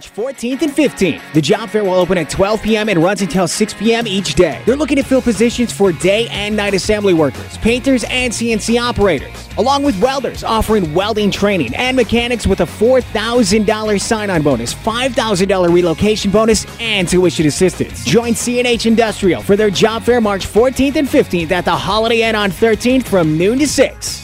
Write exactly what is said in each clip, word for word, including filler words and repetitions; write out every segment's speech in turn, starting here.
March fourteenth and fifteenth. The job fair will open at twelve p.m. and runs until six p.m. each day. They're looking to fill positions for day and night assembly workers, painters, and C N C operators, along with welders offering welding training and mechanics with a four thousand dollars sign-on bonus, five thousand dollars relocation bonus, and tuition assistance. Join C N H Industrial for their job fair March fourteenth and fifteenth at the Holiday Inn on thirteenth from noon to six.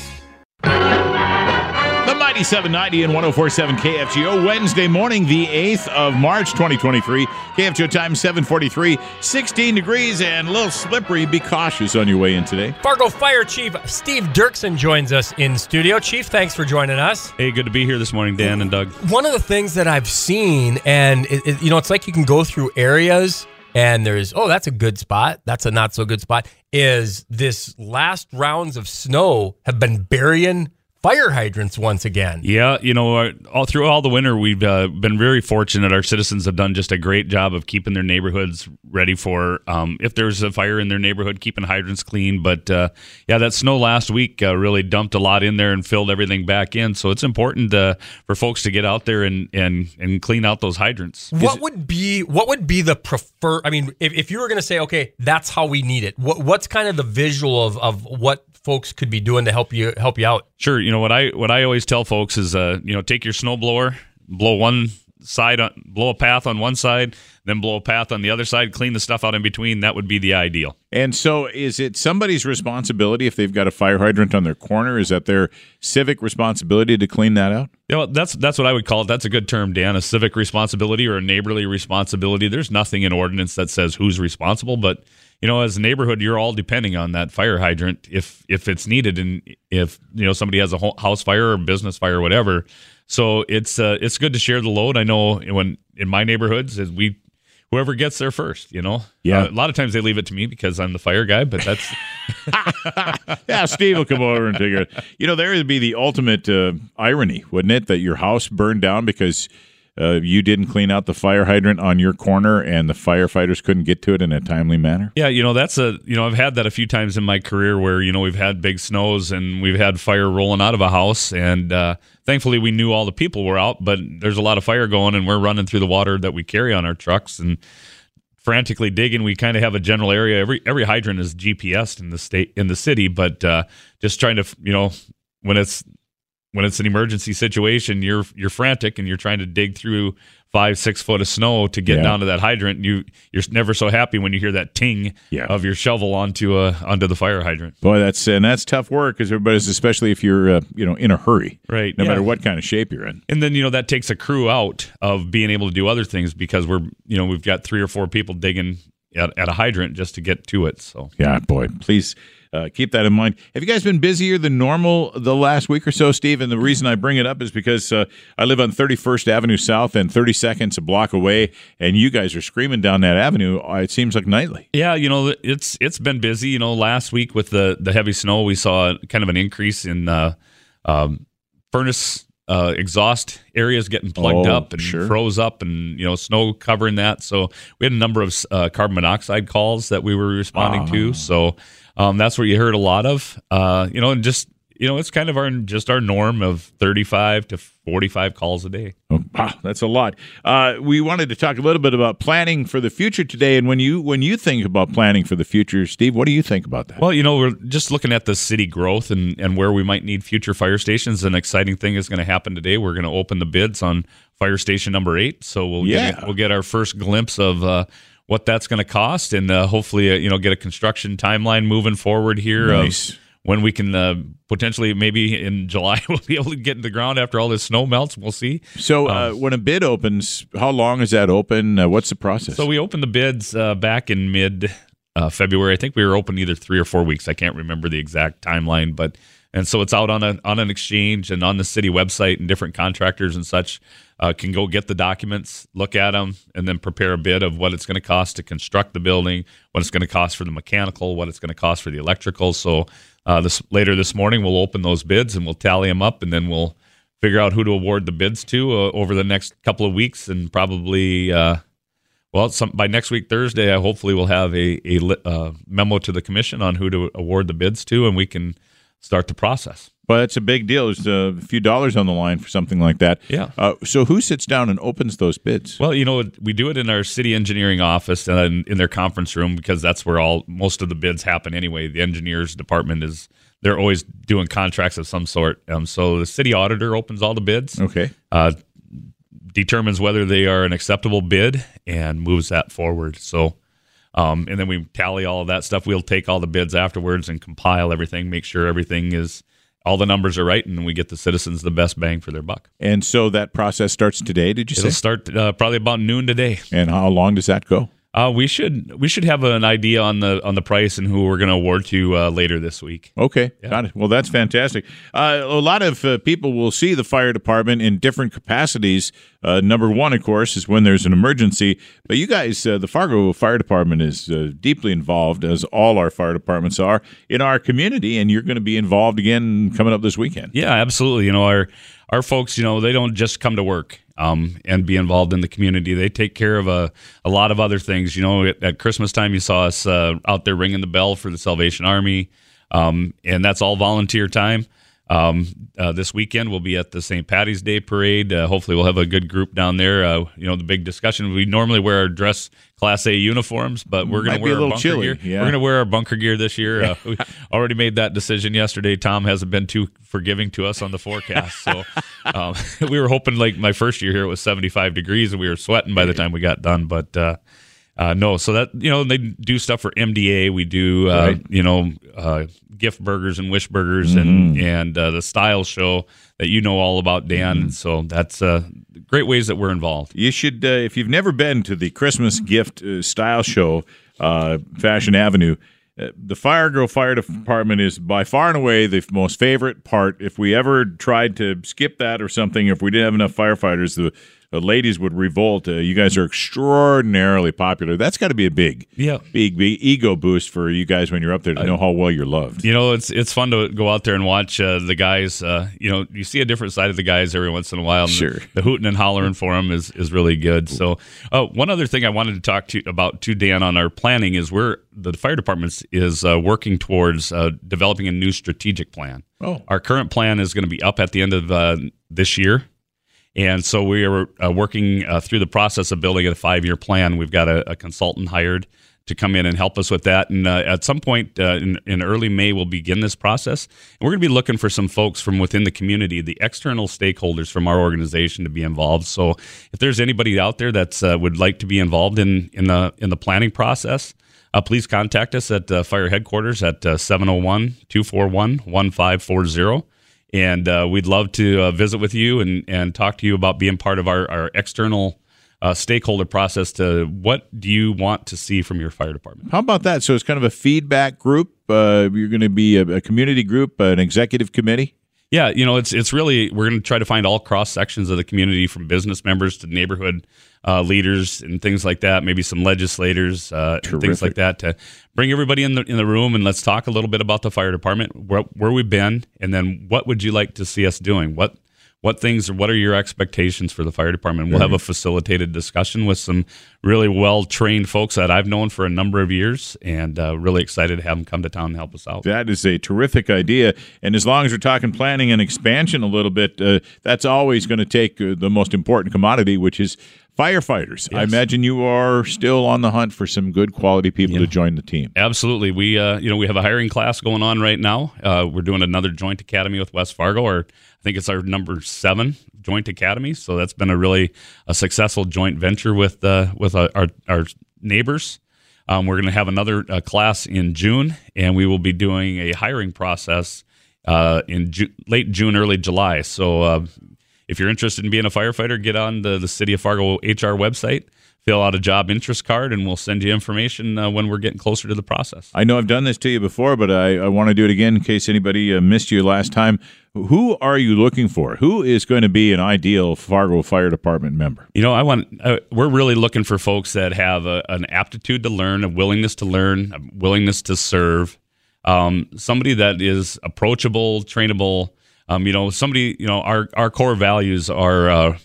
ninety-seven ninety and one oh four point seven K F G O. Wednesday morning, the eighth of March, twenty twenty-three. K F G O time seven forty-three, sixteen degrees and a little slippery. Be cautious on your way in today. Fargo Fire Chief Steve Dirksen joins us in studio. Chief, thanks for joining us. Hey, good to be here this morning, Dan and Doug. One of the things that I've seen, and it, it, you know, it's like you can go through areas and there's, oh, that's a good spot, that's a not so good spot, is this last rounds of snow have been burying fire hydrants once again. Yeah, you know, all through all the winter, we've uh, been very fortunate. Our citizens have done just a great job of keeping their neighborhoods ready for, um, if there's a fire in their neighborhood, keeping hydrants clean. But uh, yeah, that snow last week uh, really dumped a lot in there and filled everything back in. So it's important uh, for folks to get out there and and and clean out those hydrants. What Is would it, be what would be the prefer? I mean, if, if you were going to say, okay, that's how we need it. What what's kind of the visual of of what folks could be doing to help you help you out? Sure, you know what I what I always tell folks is uh you know take your snowblower, blow one side on, blow a path on one side, then blow a path on the other side, clean the stuff out in between. That would be the ideal. And so is it somebody's responsibility if they've got a fire hydrant on their corner? Is that their civic responsibility to clean that out? You know, that's that's what I would call it. That's a good term, Dan, a civic responsibility or a neighborly responsibility. There's nothing in ordinance that says who's responsible, but you know, as a neighborhood, you're all depending on that fire hydrant if if it's needed, and if you know somebody has a house fire or business fire or whatever. So it's uh, it's good to share the load. I know when in my neighborhoods, we whoever gets there first, you know. Yeah. Uh, a lot of times they leave it to me because I'm the fire guy, but that's yeah. Steve will come over and figure it. You know, there would be the ultimate uh, irony, wouldn't it, that your house burned down because Uh, you didn't clean out the fire hydrant on your corner, and the firefighters couldn't get to it in a timely manner? Yeah, you know, that's a, you know, I've had that a few times in my career where, you know, we've had big snows and we've had fire rolling out of a house, and uh, thankfully we knew all the people were out, but there's a lot of fire going, and we're running through the water that we carry on our trucks and frantically digging. We kind of have a general area. Every every hydrant is G P S'd in the state, in the city, but uh, just trying to, you know, when it's When it's an emergency situation, you're you're frantic and you're trying to dig through five, six foot of snow to get yeah. down to that hydrant. You you're never so happy when you hear that ting yeah. of your shovel onto a onto the fire hydrant. Boy, that's and that's tough work, because everybody's, especially if you're uh, you know in a hurry, right? No yeah. matter what kind of shape you're in. And then you know that takes a crew out of being able to do other things, because we're you know we've got three or four people digging at, at a hydrant just to get to it. So yeah, boy, please. Uh, keep that in mind. Have you guys been busier than normal the last week or so, Steve? And the reason I bring it up is because uh, I live on thirty-first Avenue South, and thirty-second's a block away, and you guys are screaming down that avenue, it seems like, nightly. Yeah, you know, it's it's been busy. You know, last week with the, the heavy snow, we saw kind of an increase in uh, um, furnace Uh, exhaust areas getting plugged oh, up and sure. froze up, and you know snow covering that. So we had a number of uh, carbon monoxide calls that we were responding uh-huh. to. So um, that's what you heard a lot of. Uh, you know, and just you know, it's kind of our just our norm of thirty-five to forty-five calls a day. Oh, wow, that's a lot. Uh, we wanted to talk a little bit about planning for the future today. And when you when you think about planning for the future, Steve, what do you think about that? Well, you know, we're just looking at the city growth and, and where we might need future fire stations. An exciting thing is going to happen today. We're going to open the bids on fire station number eight. So we'll yeah. get, we'll get our first glimpse of uh, what that's going to cost, and uh, hopefully, uh, you know, get a construction timeline moving forward here. Nice. Of, When we can uh, potentially, maybe in July, we'll be able to get in the ground after all this snow melts. We'll see. So uh, um, when a bid opens, how long is that open? Uh, what's the process? So we opened the bids uh, back in mid-February. Uh, I think we were open either three or four weeks. I can't remember the exact timeline. but And so it's out on, a, on an exchange and on the city website, and different contractors and such uh, can go get the documents, look at them, and then prepare a bid of what it's going to cost to construct the building, what it's going to cost for the mechanical, what it's going to cost for the electrical. So Uh, this later this morning, we'll open those bids and we'll tally them up, and then we'll figure out who to award the bids to uh, over the next couple of weeks, and probably, uh, well, some, by next week Thursday, I hopefully we'll have a, a uh, memo to the commission on who to award the bids to, and we can start the process. Well, that's a big deal. There's a few dollars on the line for something like that. Yeah. Uh, so who sits down and opens those bids? Well, you know, we do it in our city engineering office and in their conference room, because that's where all most of the bids happen anyway. The engineers department is, they're always doing contracts of some sort. Um, so the city auditor opens all the bids. Okay. Uh, determines whether they are an acceptable bid and moves that forward. So, um, and then we tally all of that stuff. We'll take all the bids afterwards and compile everything, make sure everything is... all the numbers are right, and we get the citizens the best bang for their buck. And so that process starts today, did you It'll say? It'll start uh, probably about noon today. And how long does that go? Uh, we should we should have an idea on the on the price and who we're going to award to uh, later this week. Okay, yeah. Got it. Well, that's fantastic. Uh, a lot of uh, people will see the fire department in different capacities. Uh, number one, of course, is when there's an emergency. But you guys, uh, the Fargo Fire Department is uh, deeply involved, as all our fire departments are, in our community, and you're going to be involved again coming up this weekend. Yeah, absolutely. You know, our our folks, you know, they don't just come to work. Um, and be involved in the community. They take care of a, a lot of other things. You know, at, at Christmas time, you saw us uh, out there ringing the bell for the Salvation Army, um, and that's all volunteer time. Um, uh, this weekend, we'll be at the Saint Patty's Day Parade. Uh, hopefully, we'll have a good group down there. Uh, you know, the big discussion, we normally wear our dress Class A uniforms, but we're going to wear our bunker chilly. gear. Yeah. We're going to wear our bunker gear this year. Uh, we already made that decision yesterday. Tom hasn't been too forgiving to us on the forecast. So um, we were hoping, like my first year here, it was seventy-five degrees, and we were sweating by the time we got done. But uh, uh, no, so that, you know, they do stuff for M D A. We do, uh, right. you know, uh, gift burgers and wish burgers mm-hmm. and, and uh, the style show that you know all about, Dan. Mm-hmm. So that's... Uh, great ways that we're involved. You should, uh, if you've never been to the Christmas gift uh, style show, uh, Fashion Avenue, uh, the Fargo Fire Department is by far and away the most favorite part. If we ever tried to skip that or something, if we didn't have enough firefighters, the, the ladies would revolt. Uh, you guys are extraordinarily popular. That's got to be a big, yeah. big, big ego boost for you guys when you're up there to uh, know how well you're loved. You know, it's it's fun to go out there and watch uh, the guys. Uh, you know, you see a different side of the guys every once in a while. And sure. The, the hooting and hollering for them is, is really good. So uh, one other thing I wanted to talk to about to Dan on our planning is we're the fire department is uh, working towards uh, developing a new strategic plan. Oh. Our current plan is going to be up at the end of uh, this year. And so we are uh, working uh, through the process of building a five-year plan. We've got a, a consultant hired to come in and help us with that. And uh, at some point uh, in, in early May, we'll begin this process. And we're going to be looking for some folks from within the community, the external stakeholders from our organization, to be involved. So if there's anybody out there that uh, would like to be involved in, in, the, in the planning process, uh, please contact us at uh, Fire Headquarters at uh, seven oh one, two four one, one five four zero. And uh, we'd love to uh, visit with you and, and talk to you about being part of our, our external uh, stakeholder process to what do you want to see from your fire department. How about that? So it's kind of a feedback group. Uh, you're going to be a, a community group, an executive committee? Yeah, you know, it's it's really, we're going to try to find all cross sections of the community, from business members to neighborhood uh, leaders and things like that, maybe some legislators uh, and things like that, to bring everybody in the in the room and let's talk a little bit about the fire department, where, where we've been, and then what would you like to see us doing? What what things, what are your expectations for the fire department? We'll have a facilitated discussion with some really well-trained folks that I've known for a number of years, and uh, really excited to have them come to town and help us out. That is a terrific idea, and as long as we're talking planning and expansion a little bit, uh, that's always going to take uh, the most important commodity, which is firefighters. Yes. I imagine you are still on the hunt for some good quality people yeah. to join the team. Absolutely. We uh, you know, we have a hiring class going on right now. Uh, we're doing another joint academy with West Fargo, or I think it's our number seven joint academy. So that's been a really a successful joint venture with uh, with our, our, our neighbors. Um, we're going to have another uh, class in June, and we will be doing a hiring process uh, in Ju- late June, early July. So uh, if you're interested in being a firefighter, get on the, the City of Fargo H R website, fill out a job interest card, and we'll send you information uh, when we're getting closer to the process. I know I've done this to you before, but I, I want to do it again in case anybody uh, missed you last time. Who are you looking for? Who is going to be an ideal Fargo Fire Department member? You know, I want. Uh, we're really looking for folks that have a, an aptitude to learn, a willingness to learn, a willingness to serve, um, somebody that is approachable, trainable. Um, you know, somebody, you know, our, our core values are uh,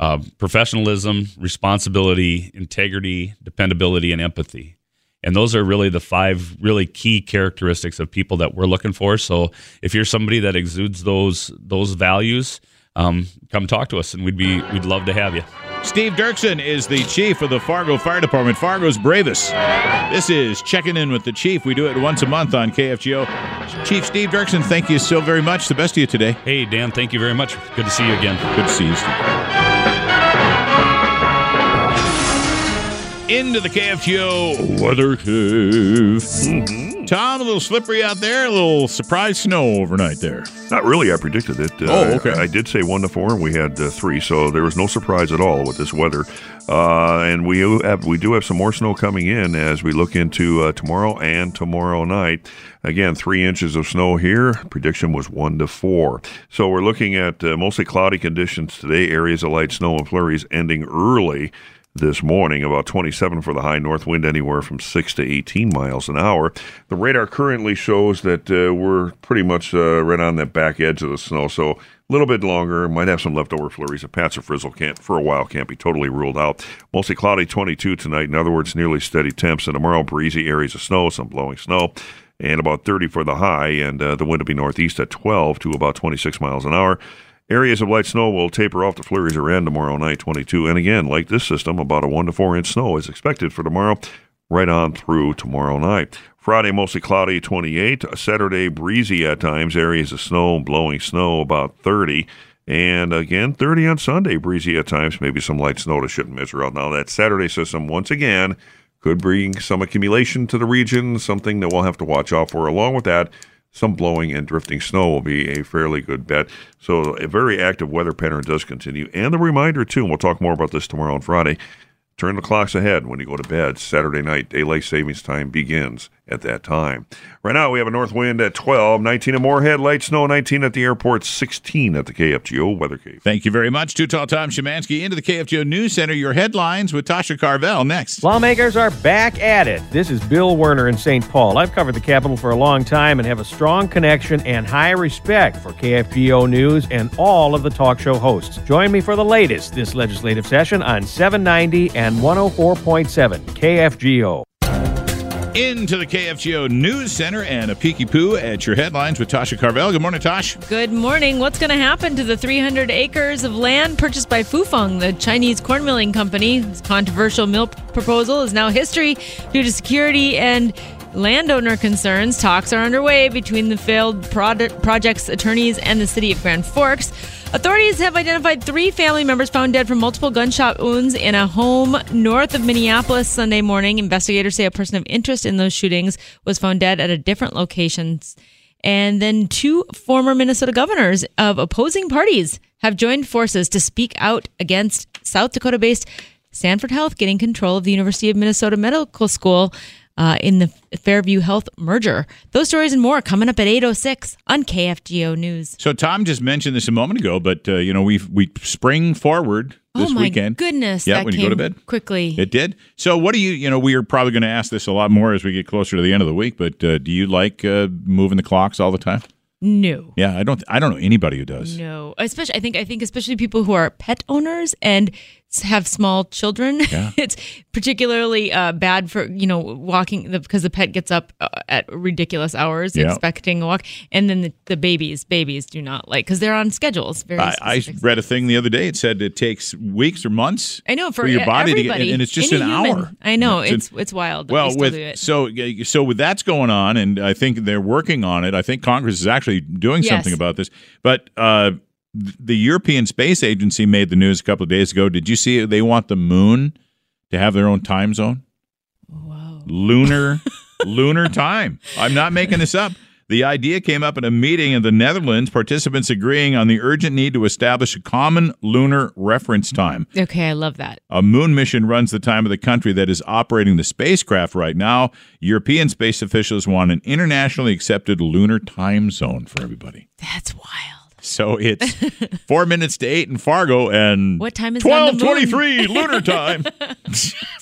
uh, professionalism, responsibility, integrity, dependability, and empathy. And those are really the five really key characteristics of people that we're looking for. So if you're somebody that exudes those those values, um, come talk to us, and we'd be we'd love to have you. Steve Dirksen is the chief of the Fargo Fire Department, Fargo's bravest. This is Checking In with the Chief. We do it once a month on K F G O. Chief Steve Dirksen, thank you so very much. The best of you today. Hey, Dan, thank you very much. Good to see you again. Good to see you, Steve. Into the K F G O weather cave. Mm-hmm. Tom, a little slippery out there, a little surprise snow overnight there. Not really. I predicted it. Uh, oh, okay. I, I did say one to four, and we had uh, three, so there was no surprise at all with this weather. Uh, and we have, we do have some more snow coming in as we look into uh, tomorrow and tomorrow night. Again, three inches of snow here. Prediction was one to four. So we're looking at uh, mostly cloudy conditions today, areas of light snow and flurries ending early this morning, about twenty-seven for the high, north wind anywhere from six to eighteen miles an hour. The radar currently shows that uh, we're pretty much uh, right on that back edge of the snow, so a little bit longer. Might have some leftover flurries. A patch of frizzle can't, for a while can't be totally ruled out. Mostly cloudy, twenty-two tonight. In other words, nearly steady temps. And tomorrow, breezy areas of snow, some blowing snow, and about thirty for the high. And uh, the wind will be northeast at twelve to about twenty-six miles an hour. Areas of light snow will taper off. The flurries are in tomorrow night, twenty-two. And again, like this system, about a one to four inch snow is expected for tomorrow, right on through tomorrow night. Friday, mostly cloudy, twenty-eight. Saturday, breezy at times. Areas of snow, blowing snow, about thirty. And again, thirty on Sunday, breezy at times. Maybe some light snow to shouldn't measure out. Now, that Saturday system, once again, could bring some accumulation to the region, something that we'll have to watch out for. Along with that, some blowing and drifting snow will be a fairly good bet. So a very active weather pattern does continue. And the reminder, too, and we'll talk more about this tomorrow and Friday, turn the clocks ahead when you go to bed Saturday night. Daylight savings time begins at that time. Right now we have a north wind at twelve, nineteen at Moorhead, light snow, nineteen at the airport, sixteen at the K F G O Weather Cave. Thank you very much. Too Tall Tom Szymanski into the K F G O News Center. Your headlines with Tasha Carvel next. Lawmakers are back at it. This is Bill Werner in Saint Paul. I've covered the Capitol for a long time and have a strong connection and high respect for K F G O News and all of the talk show hosts. Join me for the latest this legislative session on seven ninety and And one oh four point seven K F G O. Into the K F G O News Center and a peeky poo at your headlines with Tasha Carvel. Good morning, Tosh. Good morning. What's going to happen to the three hundred acres of land purchased by Fufeng, the Chinese corn milling company? This controversial mill proposal is now history due to security and landowner concerns. Talks are underway between the failed product project's attorneys and the city of Grand Forks. Authorities have identified three family members found dead from multiple gunshot wounds in a home north of Minneapolis Sunday morning. Investigators say a person of interest in those shootings was found dead at a different location. And then two former Minnesota governors of opposing parties have joined forces to speak out against South Dakota-based Sanford Health getting control of the University of Minnesota Medical School uh, in the Fairview Health merger. Those stories and more coming up at eight oh six on K F G O News. So Tom just mentioned this a moment ago, but uh, you know, we we spring forward this weekend. Oh my goodness. Yeah, when you go to bed. Quickly. It did. So what do you, you know, we are probably going to ask this a lot more as we get closer to the end of the week, but uh, do you like uh, moving the clocks all the time? No. Yeah, I don't I don't know anybody who does. No. Especially I think I think especially people who are pet owners and have small children. Yeah. It's particularly uh, bad for, you know, walking the, because the pet gets up uh, at ridiculous hours, yeah, expecting a walk. And then the, the babies, babies do not like, because they're on schedules. Very I, I read a thing the other day. It said it takes weeks or months I know, for, for your body to get, and it's just an human hour. I know. It's it's, it's wild. Well, we with it. so so with that's going on, and I think they're working on it. I think Congress is actually doing yes. something about this. But, uh, the European Space Agency made the news a couple of days ago. Did you see they want the moon to have their own time zone? Wow. Lunar, lunar time. I'm not making this up. The idea came up at a meeting in the Netherlands, participants agreeing on the urgent need to establish a common lunar reference time. Okay, I love that. A moon mission runs the time of the country that is operating the spacecraft right now. European space officials want an internationally accepted lunar time zone for everybody. That's wild. So it's four minutes to eight in Fargo and what time is twelve twenty-three lunar time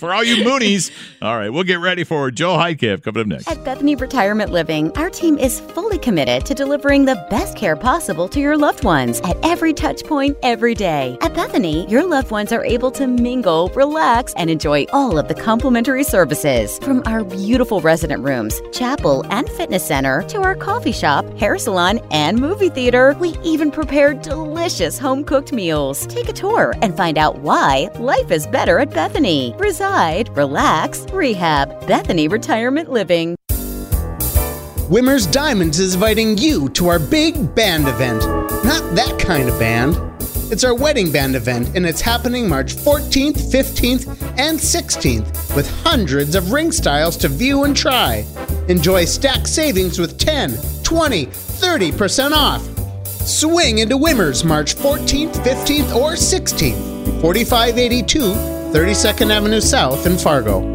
For all you Moonies. All right, we'll get ready for Joe Heitkamp coming up next. At Bethany Retirement Living, our team is fully committed to delivering the best care possible to your loved ones at every touch point every day. At Bethany, your loved ones are able to mingle, relax, and enjoy all of the complimentary services. From our beautiful resident rooms, chapel, and fitness center to our coffee shop, hair salon, and movie theater, we even prepare delicious home-cooked meals. Take a tour and find out why life is better at Bethany. Reside, relax, rehab. Bethany Retirement Living. Wimmer's Diamonds is inviting you to our big band event. Not that kind of band. It's our wedding band event, and it's happening March fourteenth, fifteenth, and sixteenth with hundreds of ring styles to view and try. Enjoy stack savings with ten, twenty, thirty percent off. Swing into Wimmer's March fourteenth, fifteenth, or sixteenth, forty-five eighty-two thirty-second Avenue South in Fargo.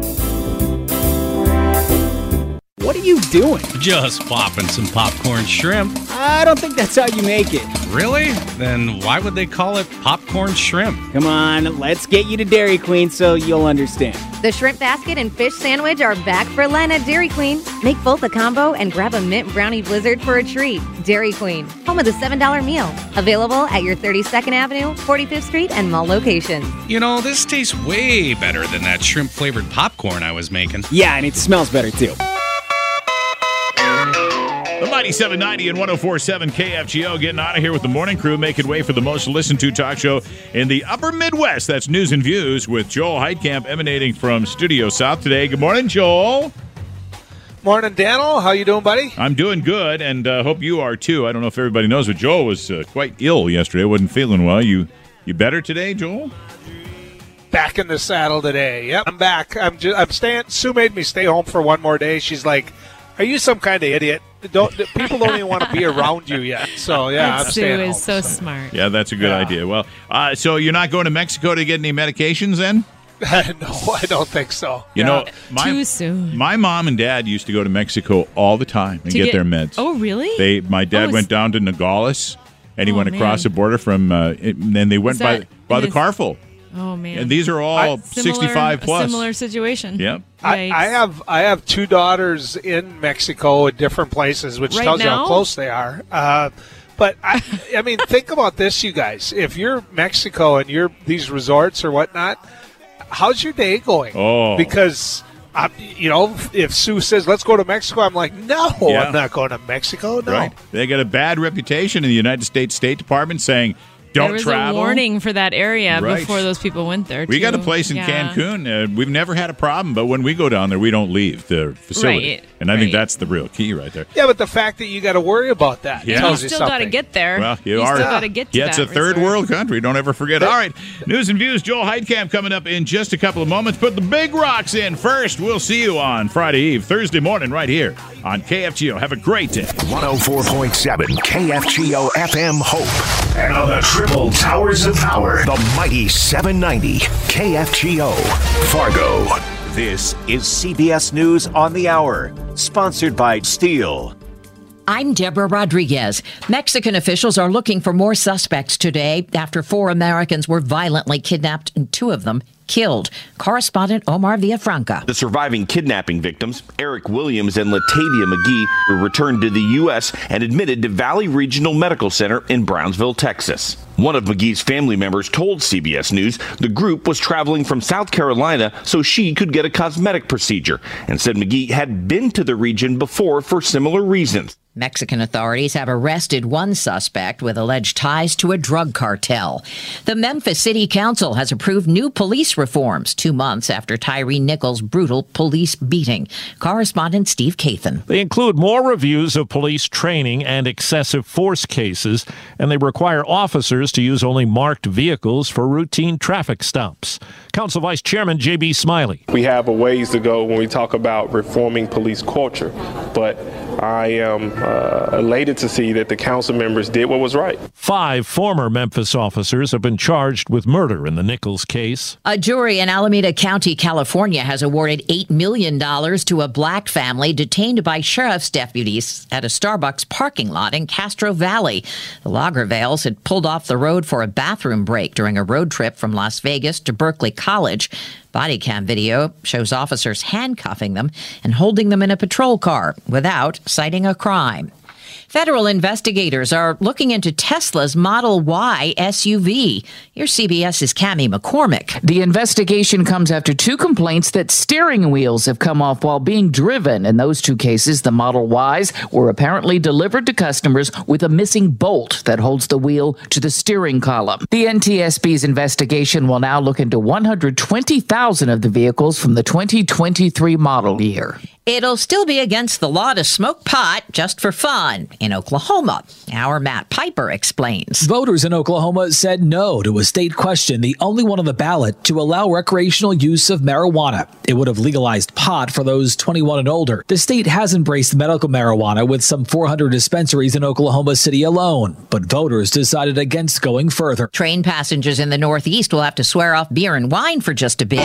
What are you doing? Just popping some popcorn shrimp. I don't think that's how you make it. Really? Then why would they call it popcorn shrimp? Come on, let's get you to Dairy Queen so you'll understand. The shrimp basket and fish sandwich are back for Lent at Dairy Queen. Make both a combo and grab a mint brownie blizzard for a treat. Dairy Queen, home of the seven dollar meal. Available at your thirty-second Avenue, forty-fifth Street, and mall locations. You know, this tastes way better than that shrimp-flavored popcorn I was making. Yeah, and it smells better, too. The Mighty seven ninety and one oh four point seven K F G O getting out of here with the morning crew, making way for the most listened to talk show in the upper Midwest. That's News and Views with Joel Heitkamp emanating from Studio South today. Good morning, Joel. Morning, Daniel. How you doing, buddy? I'm doing good, and uh, hope you are, too. I don't know if everybody knows, but Joel was uh, quite ill yesterday. Wasn't feeling well. You, you better today, Joel? Back in the saddle today. Yep, I'm back. I'm, just, I'm staying. Sue made me stay home for one more day. She's like, are you some kind of idiot? Don't, people don't even want to be around you yet. So, yeah, I'm Sue staying home, is so, so smart. Yeah, that's a good yeah. idea. Well, uh, so you're not going to Mexico to get any medications then? No, I don't think so. You yeah. know, my, Too soon. My mom and dad used to go to Mexico all the time and get, get their meds. Oh, really? They. My dad oh, went down to Nogales, and he oh, went across man. the border from, uh, and then they went that, by, by the Carful. Oh, man. And these are all I, sixty-five similar, plus. Similar situation. Yep. I, I have I have two daughters in Mexico at different places, which right tells now? you how close they are. Uh, but, I, I mean, think about this, you guys. If you're Mexico and you're these resorts or whatnot, how's your day going? Oh. Because... I'm, you know, if Sue says, let's go to Mexico, I'm like, no, yeah. I'm not going to Mexico. No. Right. They got a bad reputation in the United States State Department saying, don't travel. There was travel. a warning for that area right. before those people went there. Too. We got a place in yeah. Cancun. Uh, we've never had a problem, but when we go down there, we don't leave the facility. Right. And I right. think that's the real key right there. Yeah, but the fact that you got to worry about that yeah. tells you, you still got to get there. Well, you, you are, still got to get to yeah, that. Yeah, it's a third resort. world country. Don't ever forget it. All right, News and Views, Joel Heitkamp coming up in just a couple of moments. Put the big rocks in first. We'll see you on Friday Eve, Thursday morning right here on K F G O. Have a great day. one oh four point seven K F G O F M Hope. And on the Triple Towers of Power, the Mighty seven ninety K F G O Fargo. This is C B S News on the Hour, sponsored by Steel. I'm Deborah Rodriguez. Mexican officials are looking for more suspects today after four Americans were violently kidnapped and two of them killed. Correspondent Omar Villafranca. The surviving kidnapping victims, Eric Williams and Latavia McGee, were returned to the U S and admitted to Valley Regional Medical Center in Brownsville, Texas. One of McGee's family members told C B S News the group was traveling from South Carolina so she could get a cosmetic procedure and said McGee had been to the region before for similar reasons. Mexican authorities have arrested one suspect with alleged ties to a drug cartel. The Memphis City Council has approved new police reforms two months after Tyree Nichols' brutal police beating. Correspondent Steve Kathan. They include more reviews of police training and excessive force cases, and they require officers to use only marked vehicles for routine traffic stops. Council Vice Chairman J B Smiley. We have a ways to go when we talk about reforming police culture, but I am uh, elated to see that the council members did what was right. Five former Memphis officers have been charged with murder in the Nichols case. A jury in Alameda County, California has awarded eight million dollars to a black family detained by sheriff's deputies at a Starbucks parking lot in Castro Valley. The Lagervales had pulled off the road for a bathroom break during a road trip from Las Vegas to Berkeley College. Body cam video shows officers handcuffing them and holding them in a patrol car without citing a crime. Federal investigators are looking into Tesla's Model Y S U V. Here's CBS's Cammie McCormick. The investigation comes after two complaints that steering wheels have come off while being driven. In those two cases, the Model Ys were apparently delivered to customers with a missing bolt that holds the wheel to the steering column. The N T S B's investigation will now look into one hundred twenty thousand of the vehicles from the twenty twenty-three model year. It'll still be against the law to smoke pot just for fun in Oklahoma. Our Matt Piper explains. Voters in Oklahoma said no to a state question, the only one on the ballot, to allow recreational use of marijuana. It would have legalized pot for those twenty-one and older. The state has embraced medical marijuana with some four hundred dispensaries in Oklahoma City alone, but voters decided against going further. Train passengers in the Northeast will have to swear off beer and wine for just a bit.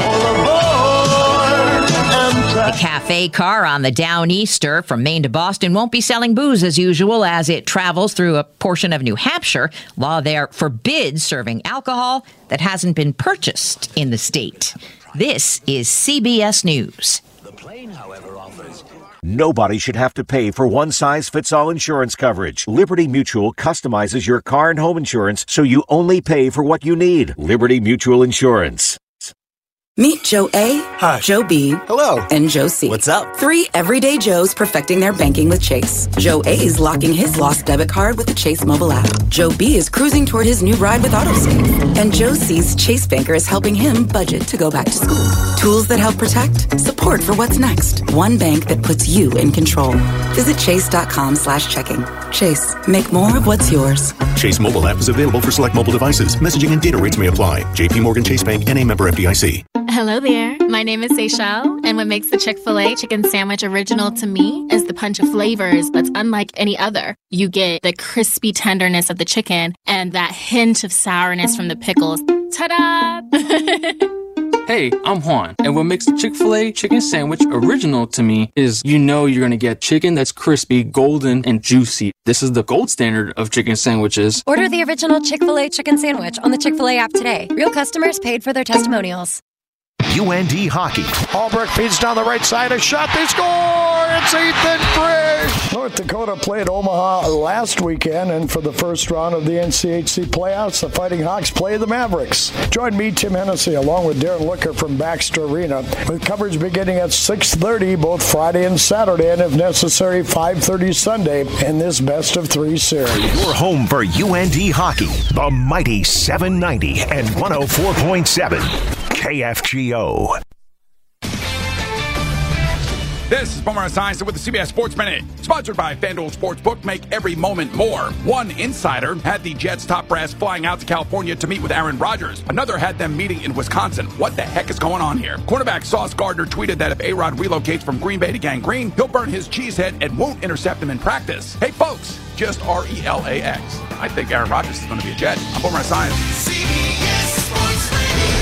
The cafe car on the Downeaster from Maine to Boston won't be selling booze as usual as it travels through a portion of New Hampshire. Law there forbids serving alcohol that hasn't been purchased in the state. This is C B S News. The plane, however, offers... Nobody should have to pay for one-size-fits-all insurance coverage. Liberty Mutual customizes your car and home insurance so you only pay for what you need. Liberty Mutual Insurance. Meet Joe A, hi. Joe B, hello, and Joe C. What's up? Three everyday Joes perfecting their banking with Chase. Joe A is locking his lost debit card with the Chase mobile app. Joe B is cruising toward his new ride with AutoSave. And Joe C's Chase banker is helping him budget to go back to school. Tools that help protect, support for what's next. One bank that puts you in control. Visit chase.com slash checking. Chase, make more of what's yours. Chase mobile app is available for select mobile devices. Messaging and data rates may apply. J P Morgan Chase Bank N A member F D I C. Hello there, my name is Seychelle, and what makes the Chick-fil-A chicken sandwich original to me is the punch of flavors that's unlike any other. You get the crispy tenderness of the chicken and that hint of sourness from the pickles. Ta-da! Hey, I'm Juan, and what makes the Chick-fil-A chicken sandwich original to me is you know you're going to get chicken that's crispy, golden, and juicy. This is the gold standard of chicken sandwiches. Order the original Chick-fil-A chicken sandwich on the Chick-fil-A app today. Real customers paid for their testimonials. U N D Hockey. Allberg feeds down the right side. A shot. They score. It's Ethan Frey. North Dakota played Omaha last weekend, and for the first round of the N C H C playoffs, the Fighting Hawks play the Mavericks. Join me, Tim Hennessy, along with Darren Looker from Baxter Arena, with coverage beginning at six thirty both Friday and Saturday, and if necessary, five thirty Sunday in this best of three series. Your home for U N D Hockey, the mighty seven ninety and one oh four point seven. K F G O. This is Boomer Esiason with the C B S Sports Minute, sponsored by FanDuel Sportsbook. Make every moment more. One insider had the Jets top brass flying out to California to meet with Aaron Rodgers. Another had them meeting in Wisconsin. What the heck is going on here? Quarterback Sauce Gardner tweeted that if A-Rod relocates from Green Bay to Gangrene, he'll burn his cheesehead and won't intercept him in practice. Hey, folks, just R E L A X. I think Aaron Rodgers is going to be a Jet. I'm Boomer Esiason. C B S Sports Minute.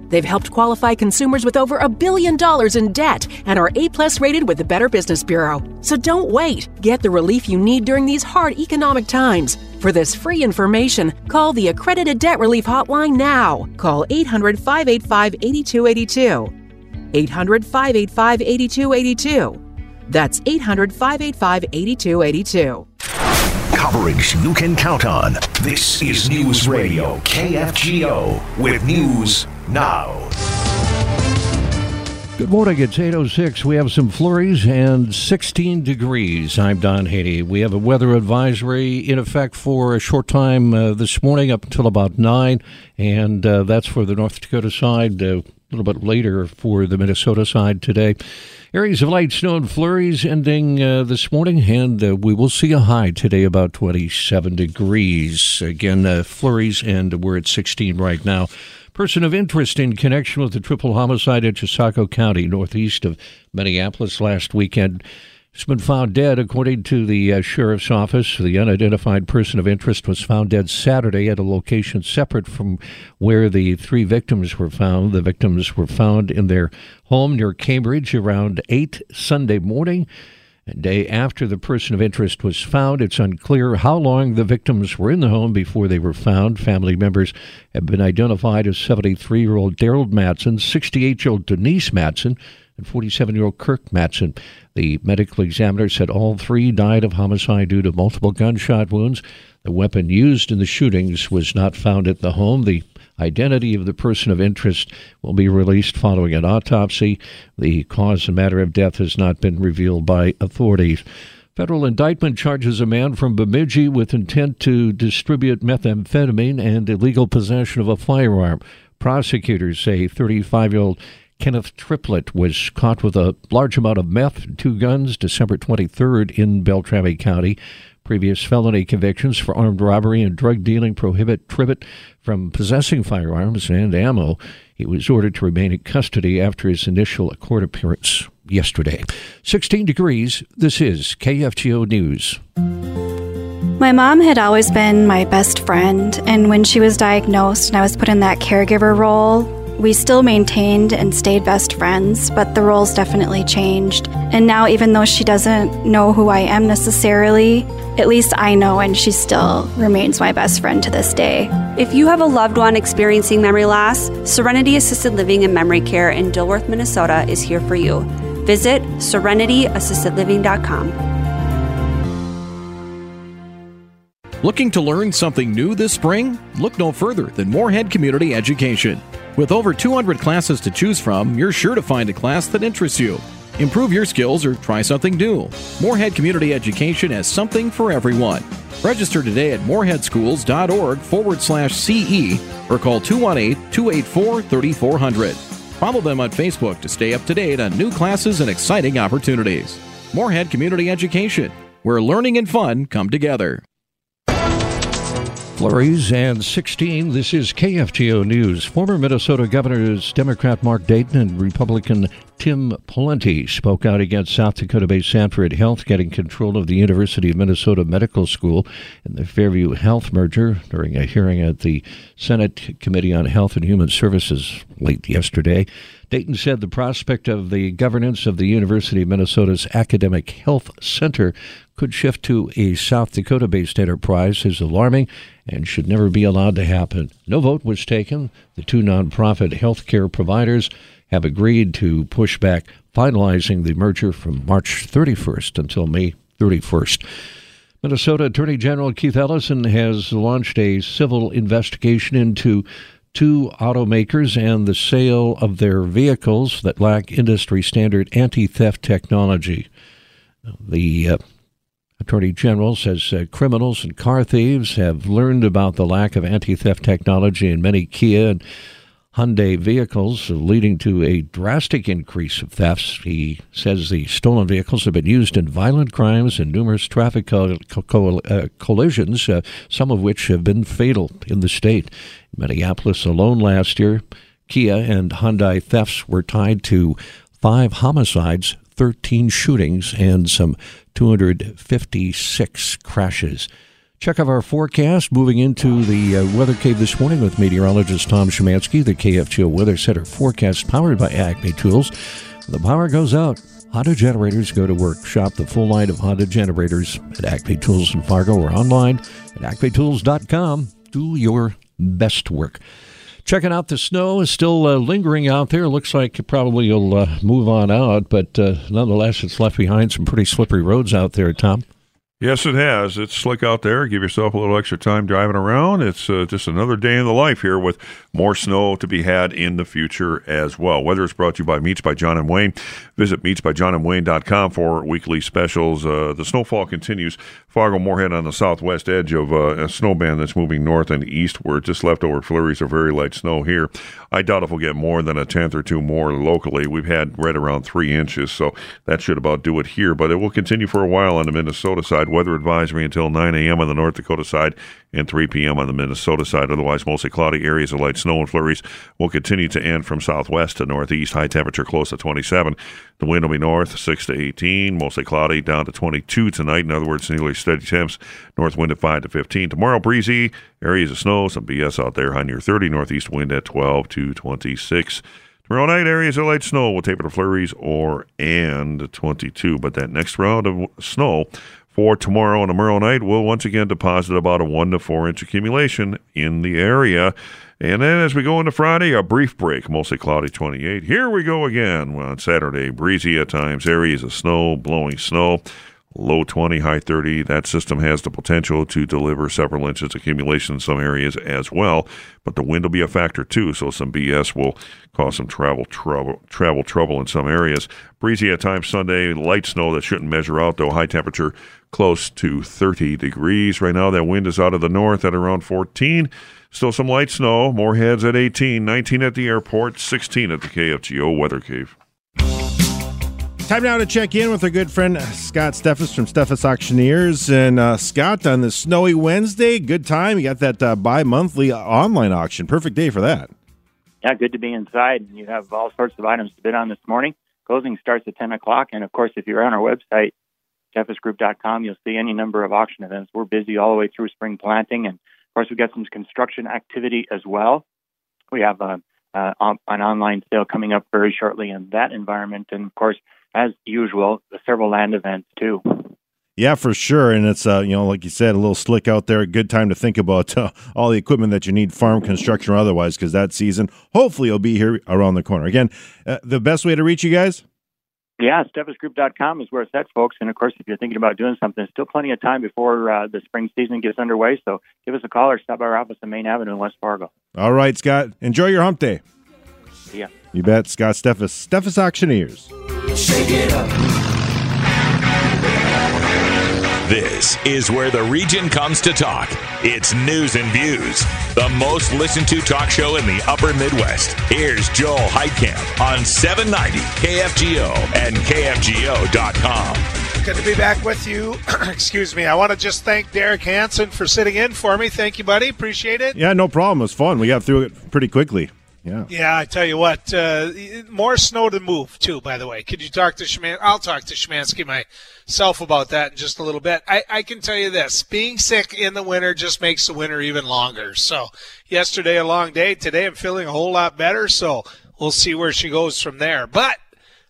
They've helped qualify consumers with over a billion dollars in debt and are A-plus rated with the Better Business Bureau. So don't wait. Get the relief you need during these hard economic times. For this free information, call the Accredited Debt Relief Hotline now. Call eight hundred, five eight five, eight two eight two. eight hundred, five eight five, eight two eight two. That's eight hundred, five eight five, eight two eight two. Coverage you can count on. This is News Radio K F G O with News Now. Good morning. It's eight oh six. We have some flurries and sixteen degrees. I'm Don Haney. We have a weather advisory in effect for a short time uh, this morning up until about nine, and uh, that's for the North Dakota side. Uh, A little bit later for the Minnesota side today. Areas of light snow and flurries ending uh, this morning, and uh, we will see a high today about twenty-seven degrees. Again, uh, flurries, and we're at sixteen right now. Person of interest in connection with the triple homicide in Chisago County, northeast of Minneapolis last weekend, has been found dead, according to the uh, sheriff's office. The unidentified person of interest was found dead Saturday at a location separate from where the three victims were found. The victims were found in their home near Cambridge around eight Sunday morning. A day after the person of interest was found, it's unclear how long the victims were in the home before they were found. Family members have been identified as seventy-three-year-old Daryl Matson, sixty-eight-year-old Denise Matson, and forty-seven-year-old Kurt Matson. The medical examiner said all three died of homicide due to multiple gunshot wounds. The weapon used in the shootings was not found at the home. The identity of the person of interest will be released following an autopsy. The cause and manner of death has not been revealed by authorities. Federal indictment charges a man from Bemidji with intent to distribute methamphetamine and illegal possession of a firearm. Prosecutors say thirty-five-year-old Kenneth Triplett was caught with a large amount of meth and two guns December twenty-third in Beltrami County. Previous felony convictions for armed robbery and drug dealing prohibit Triplett from possessing firearms and ammo. He was ordered to remain in custody after his initial court appearance yesterday. sixteen degrees, this is K F G O News. My mom had always been my best friend, and when she was diagnosed and I was put in that caregiver role, we still maintained and stayed best friends, but the roles definitely changed. And now, even though she doesn't know who I am necessarily, at least I know, and she still remains my best friend to this day. If you have a loved one experiencing memory loss, Serenity Assisted Living and Memory Care in Dilworth, Minnesota is here for you. Visit serenity assisted living dot com. Looking to learn something new this spring? Look no further than Moorhead Community Education. With over two hundred classes to choose from, you're sure to find a class that interests you. Improve your skills or try something new. Moorhead Community Education has something for everyone. Register today at moorheadschools.org forward slash CE or call two one eight, two eight four, three four zero zero. Follow them on Facebook to stay up to date on new classes and exciting opportunities. Moorhead Community Education, where learning and fun come together. Flurries and sixteen. This is K F G O News. Former Minnesota Governors Democrat Mark Dayton and Republican Tim Pawlenty spoke out against South Dakota-based Sanford Health getting control of the University of Minnesota Medical School and the Fairview Health merger during a hearing at the Senate Committee on Health and Human Services late yesterday. Dayton said the prospect of the governance of the University of Minnesota's Academic Health Center could shift to a South Dakota-based enterprise is alarming and should never be allowed to happen. No vote was taken. The two nonprofit healthcare providers have agreed to push back finalizing the merger from March thirty-first until May thirty-first. Minnesota Attorney General Keith Ellison has launched a civil investigation into two automakers and the sale of their vehicles that lack industry-standard anti-theft technology. The uh, Attorney General says uh, criminals and car thieves have learned about the lack of anti-theft technology in many Kia and Hyundai vehicles, leading to a drastic increase of thefts. He says the stolen vehicles have been used in violent crimes and numerous traffic co- co- uh, collisions, uh, some of which have been fatal in the state. In Minneapolis alone last year, Kia and Hyundai thefts were tied to five homicides, thirteen shootings, and some two hundred fifty-six crashes. Check out our forecast moving into the uh, weather cave this morning with meteorologist Tom Szymanski, the K F G O Weather Center forecast powered by Acme Tools. The power goes out. Honda generators go to work. Shop the full line of Honda generators at Acme Tools in Fargo or online at acme tools dot com. Do your best work. Checking out the snow is still uh, lingering out there. Looks like it probably will uh, move on out, but uh, nonetheless, it's left behind some pretty slippery roads out there, Tom. Yes, it has. It's slick out there. Give yourself a little extra time driving around. It's uh, just another day in the life here with more snow to be had in the future as well. Weather is brought to you by Meats by John and Wayne. Visit meats by john and wayne dot com for weekly specials. Uh, the snowfall continues. Fargo Moorhead on the southwest edge of uh, a snow band that's moving north and eastward. Just leftover flurries of very light snow here. I doubt if we'll get more than a tenth or two more locally. We've had right around three inches, so that should about do it here. But it will continue for a while on the Minnesota side. Weather advisory until nine a.m. on the North Dakota side and three p.m. on the Minnesota side. Otherwise, mostly cloudy areas of light snow and flurries will continue to end from southwest to northeast. High temperature close to twenty-seven. The wind will be north, six to eighteen. Mostly cloudy, down to twenty-two tonight. In other words, nearly steady temps. North wind at five to fifteen. Tomorrow, breezy. Areas of snow, some B S out there. High near thirty. Northeast wind at twelve to twenty-six. Tomorrow night, areas of light snow will taper to flurries or and twenty-two. But that next round of snow for tomorrow and tomorrow night, we'll once again deposit about a one to four inch accumulation in the area. And then as we go into Friday, a brief break, mostly cloudy twenty-eight. Here we go again on Saturday, breezy at times, areas of snow, blowing snow, low twenty, high thirty. That system has the potential to deliver several inches accumulation in some areas as well. But the wind will be a factor too, so some B S will cause some travel trouble, travel trouble in some areas. Breezy at times Sunday, light snow that shouldn't measure out though, high temperature close to thirty degrees. Right now, that wind is out of the north at around fourteen. Still some light snow. Moorhead's at eighteen, nineteen at the airport, sixteen at the K F G O Weather Cave. Time now to check in with our good friend Scott Steffes from Steffes Auctioneers. And uh, Scott, on this snowy Wednesday, good time. You got that uh, bi-monthly online auction. Perfect day for that. Yeah, good to be inside. You have all sorts of items to bid on this morning. Closing starts at ten o'clock. And, of course, if you're on our website, Steffes group dot com, you'll see any number of auction events. We're busy all the way through spring planting, and of course we've got some construction activity as well. We have a, uh, an online sale coming up very shortly in that environment, and of course, as usual, several land events too. Yeah, for sure, and it's uh, you know, like you said, a little slick out there. A good time to think about uh, all the equipment that you need, farm, construction, or otherwise, because that season hopefully will be here around the corner. Again, uh, the best way to reach you guys. Yeah, Steffes group dot com is where it's at, folks. And, of course, if you're thinking about doing something, there's still plenty of time before uh, the spring season gets underway. So give us a call or stop by our office on Main Avenue in West Fargo. All right, Scott. Enjoy your hump day. Yeah. You bet. Scott Steffes, Steffes Auctioneers. Shake it up. This is where the region comes to talk. It's News and Views, the most listened to talk show in the upper Midwest. Here's Joel Heitkamp on seven ninety K F G O and K F G O dot com. Good to be back with you. Excuse me. I want to just thank Derek Hansen for sitting in for me. Thank you, buddy. Appreciate it. Yeah, no problem. It was fun. We got through it pretty quickly. Yeah, yeah. I tell you what, uh, more snow to move, too, by the way. Could you talk to Szymanski? I'll talk to Szymanski myself about that in just a little bit. I, I can tell you this. Being sick in the winter just makes the winter even longer. So yesterday, a long day. Today, I'm feeling a whole lot better, so we'll see where she goes from there. But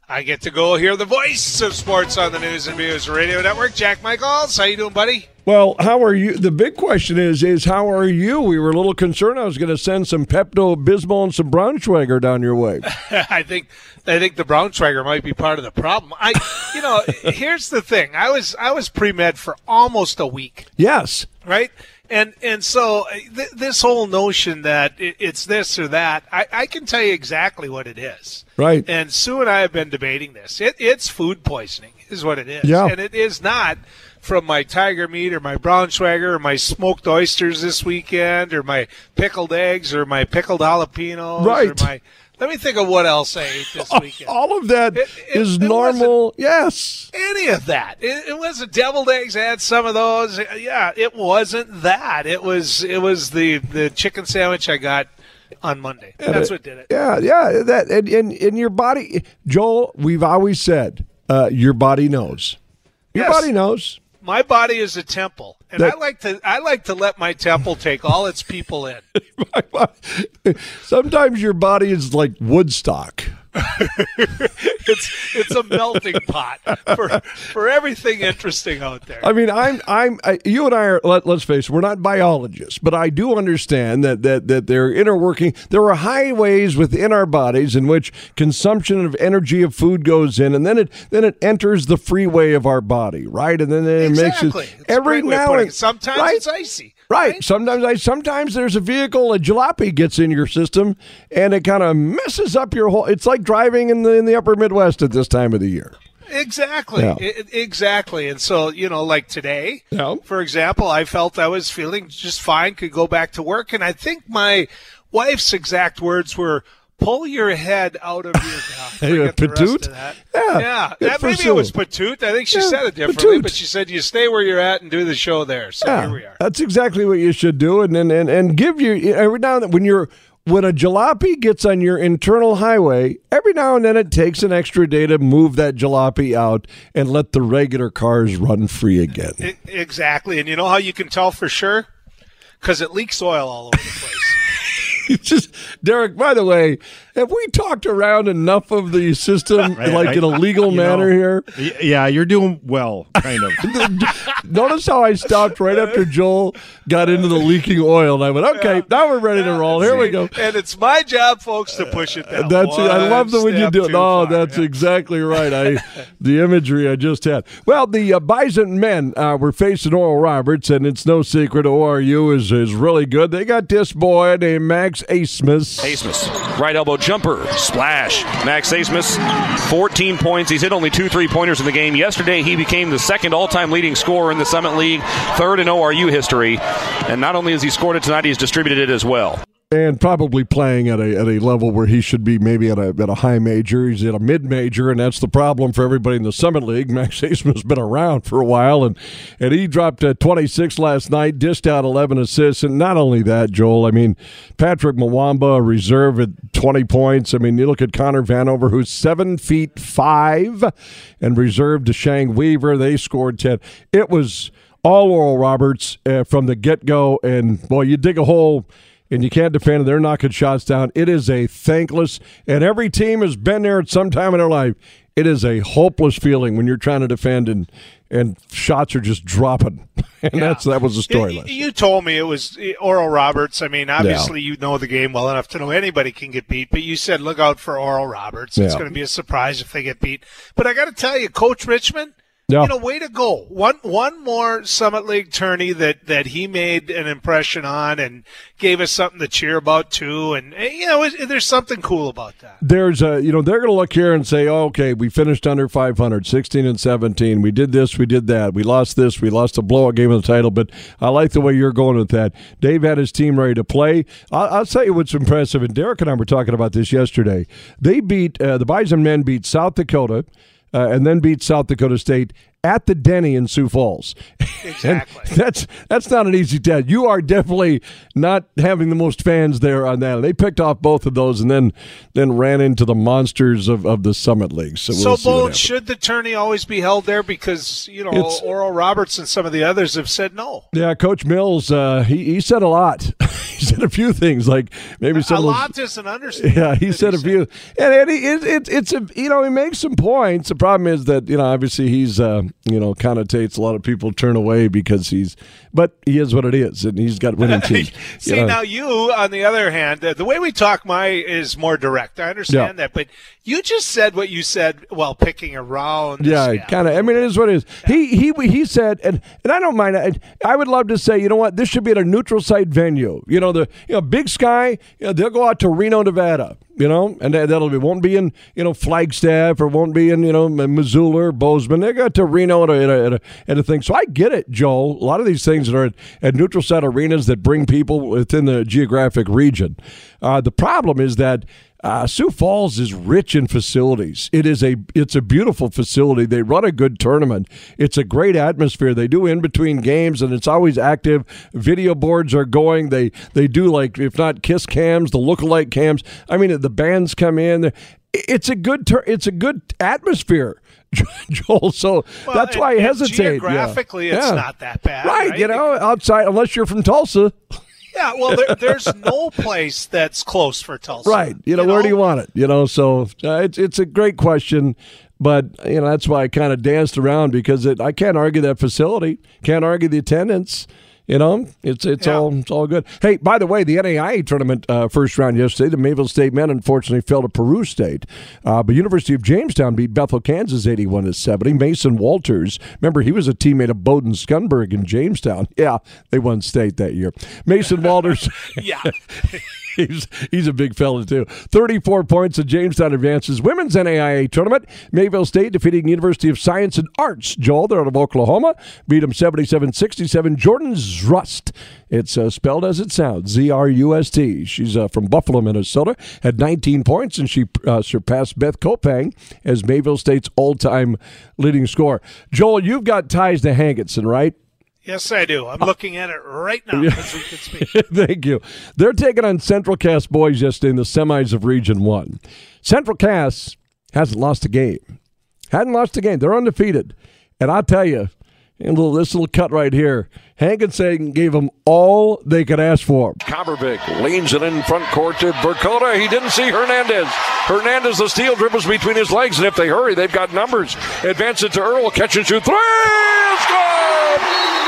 I get to go hear the voice of sports on the News and Views Radio Network. Jack Michaels, how you doing, buddy? Well, how are you? The big question is, is how are you? We were a little concerned. I was going to send some Pepto-Bismol and some Braunschweiger down your way. I think, I think the Braunschweiger might be part of the problem. I, you know, here's the thing. I was, I was pre-med for almost a week. Yes. Right. And and so th- this whole notion that it, it's this or that, I, I can tell you exactly what it is. Right. And Sue and I have been debating this. It, it's food poisoning is what it is. Yeah. And it is not from my tiger meat or my Braunschweiger or my smoked oysters this weekend or my pickled eggs or my pickled jalapenos. Right. Or my, let me think of what else I ate this weekend. All of that it, it, is it normal. Yes. Any of that. It, it wasn't deviled eggs. I had some of those. Yeah, it wasn't that. It was it was the, the chicken sandwich I got on Monday. And That's it, what did it. Yeah, yeah. That and, and, and your body, Joel, we've always said, uh, your body knows. Your yes. body knows. My body is a temple, and that, I like to I like to let my temple take all its people in. Sometimes your body is like Woodstock. it's it's a melting pot for for everything interesting out there. I mean, I'm I'm I, you and I are. Let, let's face it, we're not biologists, but I do understand that that that their inner working. There are highways within our bodies in which consumption of energy of food goes in, and then it then it enters the freeway of our body, right? And then it exactly. makes it it's every now and it. sometimes right? it's icy. Right. right. Sometimes I, sometimes there's a vehicle, a jalopy gets in your system, and it kind of messes up your whole... It's like driving in the in the upper Midwest at this time of the year. Exactly. Yeah. It, exactly. And so, you know, like today, yeah. for example, I felt I was feeling just fine, could go back to work, and I think my wife's exact words were, pull your head out of your... Uh, patoot? Yeah. yeah. That, maybe soon. It was patoot. I think she yeah, said it differently, patoot. But she said you stay where you're at and do the show there. So yeah, here we are. That's exactly what you should do. And and, and, and give you... Every now and then, when you're... When a jalopy gets on your internal highway, every now and then it takes an extra day to move that jalopy out and let the regular cars run free again. It, exactly. And you know how you can tell for sure? Because it leaks oil all over the place. Just, Derek, by the way, have we talked around enough of the system right, like right. in a legal you manner know, here? Y- yeah, you're doing well, kind of. Notice how I stopped right after Joel got into the leaking oil, and I went, okay, yeah. now we're ready yeah, to roll. Here see, we go. And it's my job, folks, to push it down. Uh, that's it. I love that when you do it. Oh, far, that's yeah. exactly right. I The imagery I just had. Well, the uh, Bison men uh, were facing Oral Roberts, and it's no secret O R U is, is really good. They got this boy named Max Asmus. Asmus, right elbow jumper, splash. Max Asmus, fourteen points. He's hit only two three-pointers in the game. Yesterday, he became the second all-time leading scorer in the Summit League, third in O R U history. And not only has he scored it tonight, he's distributed it as well. And probably playing at a at a level where he should be, maybe at a at a high major. He's at a mid major, and that's the problem for everybody in the Summit League. Max Asmus has been around for a while, and and he dropped uh, twenty-six last night, dished out eleven assists, and not only that, Joel. I mean, Patrick Mwamba, a reserve at twenty points. I mean, you look at Connor Vanover, who's seven feet five, and reserve to Shang Weaver. They scored ten. It was all Oral Roberts uh, from the get go, and boy, you dig a hole. And you can't defend it. They're knocking shots down. It is a thankless, and every team has been there at some time in their life. It is a hopeless feeling when you're trying to defend and and shots are just dropping. And yeah. that's that was the story. You, you told me it was Oral Roberts. I mean, obviously yeah. you know the game well enough to know anybody can get beat. But you said look out for Oral Roberts. It's yeah. going to be a surprise if they get beat. But I got to tell you, Coach Richmond. You know, way to go. One one more Summit League tourney that, that he made an impression on and gave us something to cheer about, too. And, you know, there's something cool about that. There's a, you know, they're going to look here and say, oh, okay, we finished under five hundred, sixteen and seventeen. We did this, we did that. We lost this, we lost a blowout game of the title. But I like the way you're going with that. Dave had his team ready to play. I'll, I'll tell you what's impressive. And Derek and I were talking about this yesterday. They beat, uh, the Bison men beat South Dakota. Uh, and then beat South Dakota State at the Denny in Sioux Falls. Exactly. that's that's not an easy test. You are definitely not having the most fans there on that. They picked off both of those and then then ran into the monsters of, of the Summit League. So, we'll so Bones, should the tourney always be held there? Because, you know, it's, Oral Roberts and some of the others have said no. Yeah, Coach Mills, uh, he, he said a lot. He said a few things, like maybe some. A lot is an understatement. Yeah, he said a few, and, and he, it, it, it's a you know he makes some points. The problem is that you know obviously he's uh, you know connotates a lot of people turn away because he's, but he is what it is, and he's got winning teams. See you know? Now you on the other hand, the way we talk, my is more direct. I understand yeah. that, but you just said what you said while picking around. Yeah, kind of. I mean, it is what it is. Yeah. He he he said, and and I don't mind. I, I would love to say, you know what, this should be at a neutral site venue. You know. The you know Big Sky, you know, they'll go out to Reno, Nevada, you know, and that, that'll be won't be in you know Flagstaff or won't be in you know Missoula or Bozeman. They got to Reno and a, and a, and a thing. So I get it, Joel. A lot of these things that are at, at neutral site arenas that bring people within the geographic region. Uh, the problem is that. Uh, Sioux Falls is rich in facilities. It is a it's a beautiful facility. They run a good tournament. It's a great atmosphere. They do in between games, and it's always active. Video boards are going. They they do like if not kiss cams, the lookalike cams. I mean, the bands come in. It's a good tur- it's a good atmosphere. Joel, so well, that's why I hesitate. Geographically, yeah. it's yeah. not that bad, right? right? You know, outside unless you're from Tulsa. Yeah, well, there, there's no place that's close for Tulsa. Right. You know, you where know? do you want it? You know, so uh, it's it's a great question, but you know that's why I kind of danced around because it, I can't argue that facility, can't argue the attendance. You know, it's it's yeah. all it's all good. Hey, by the way, the N A I A tournament uh, first round yesterday, the Mayville State men unfortunately fell to Peru State, uh, but University of Jamestown beat Bethel, Kansas, eighty-one to seventy. Mason Walters, remember he was a teammate of Bowden Skunberg in Jamestown. Yeah, they won state that year. Mason Walters, yeah, he's he's a big fella too. Thirty-four points. The Jamestown advances. Women's N A I A tournament. Mayville State defeating University of Science and Arts. Joel, they're out of Oklahoma, beat them seventy-seven sixty-seven. Jordan's. Rust. It's uh, spelled as it sounds, Z R U S T. She's uh, from Buffalo, Minnesota, had nineteen points, and she uh, surpassed Beth Kopang as Mayville State's all-time leading scorer. Joel, you've got ties to Hankinson, right? Yes, I do. I'm looking at it right now as we can speak. Thank you. They're taking on Central Cass boys yesterday in the semis of Region one. Central Cass hasn't lost a game. Hadn't lost a game. They're undefeated. And I'll tell you, And little, this little cut right here. Hankinson gave them all they could ask for. Cobbervick leans it in front court to Burkota. He didn't see Hernandez. Hernandez, the steal dribbles between his legs, and if they hurry, they've got numbers. Advance it to Earl. Catch and shoot. Three is gone!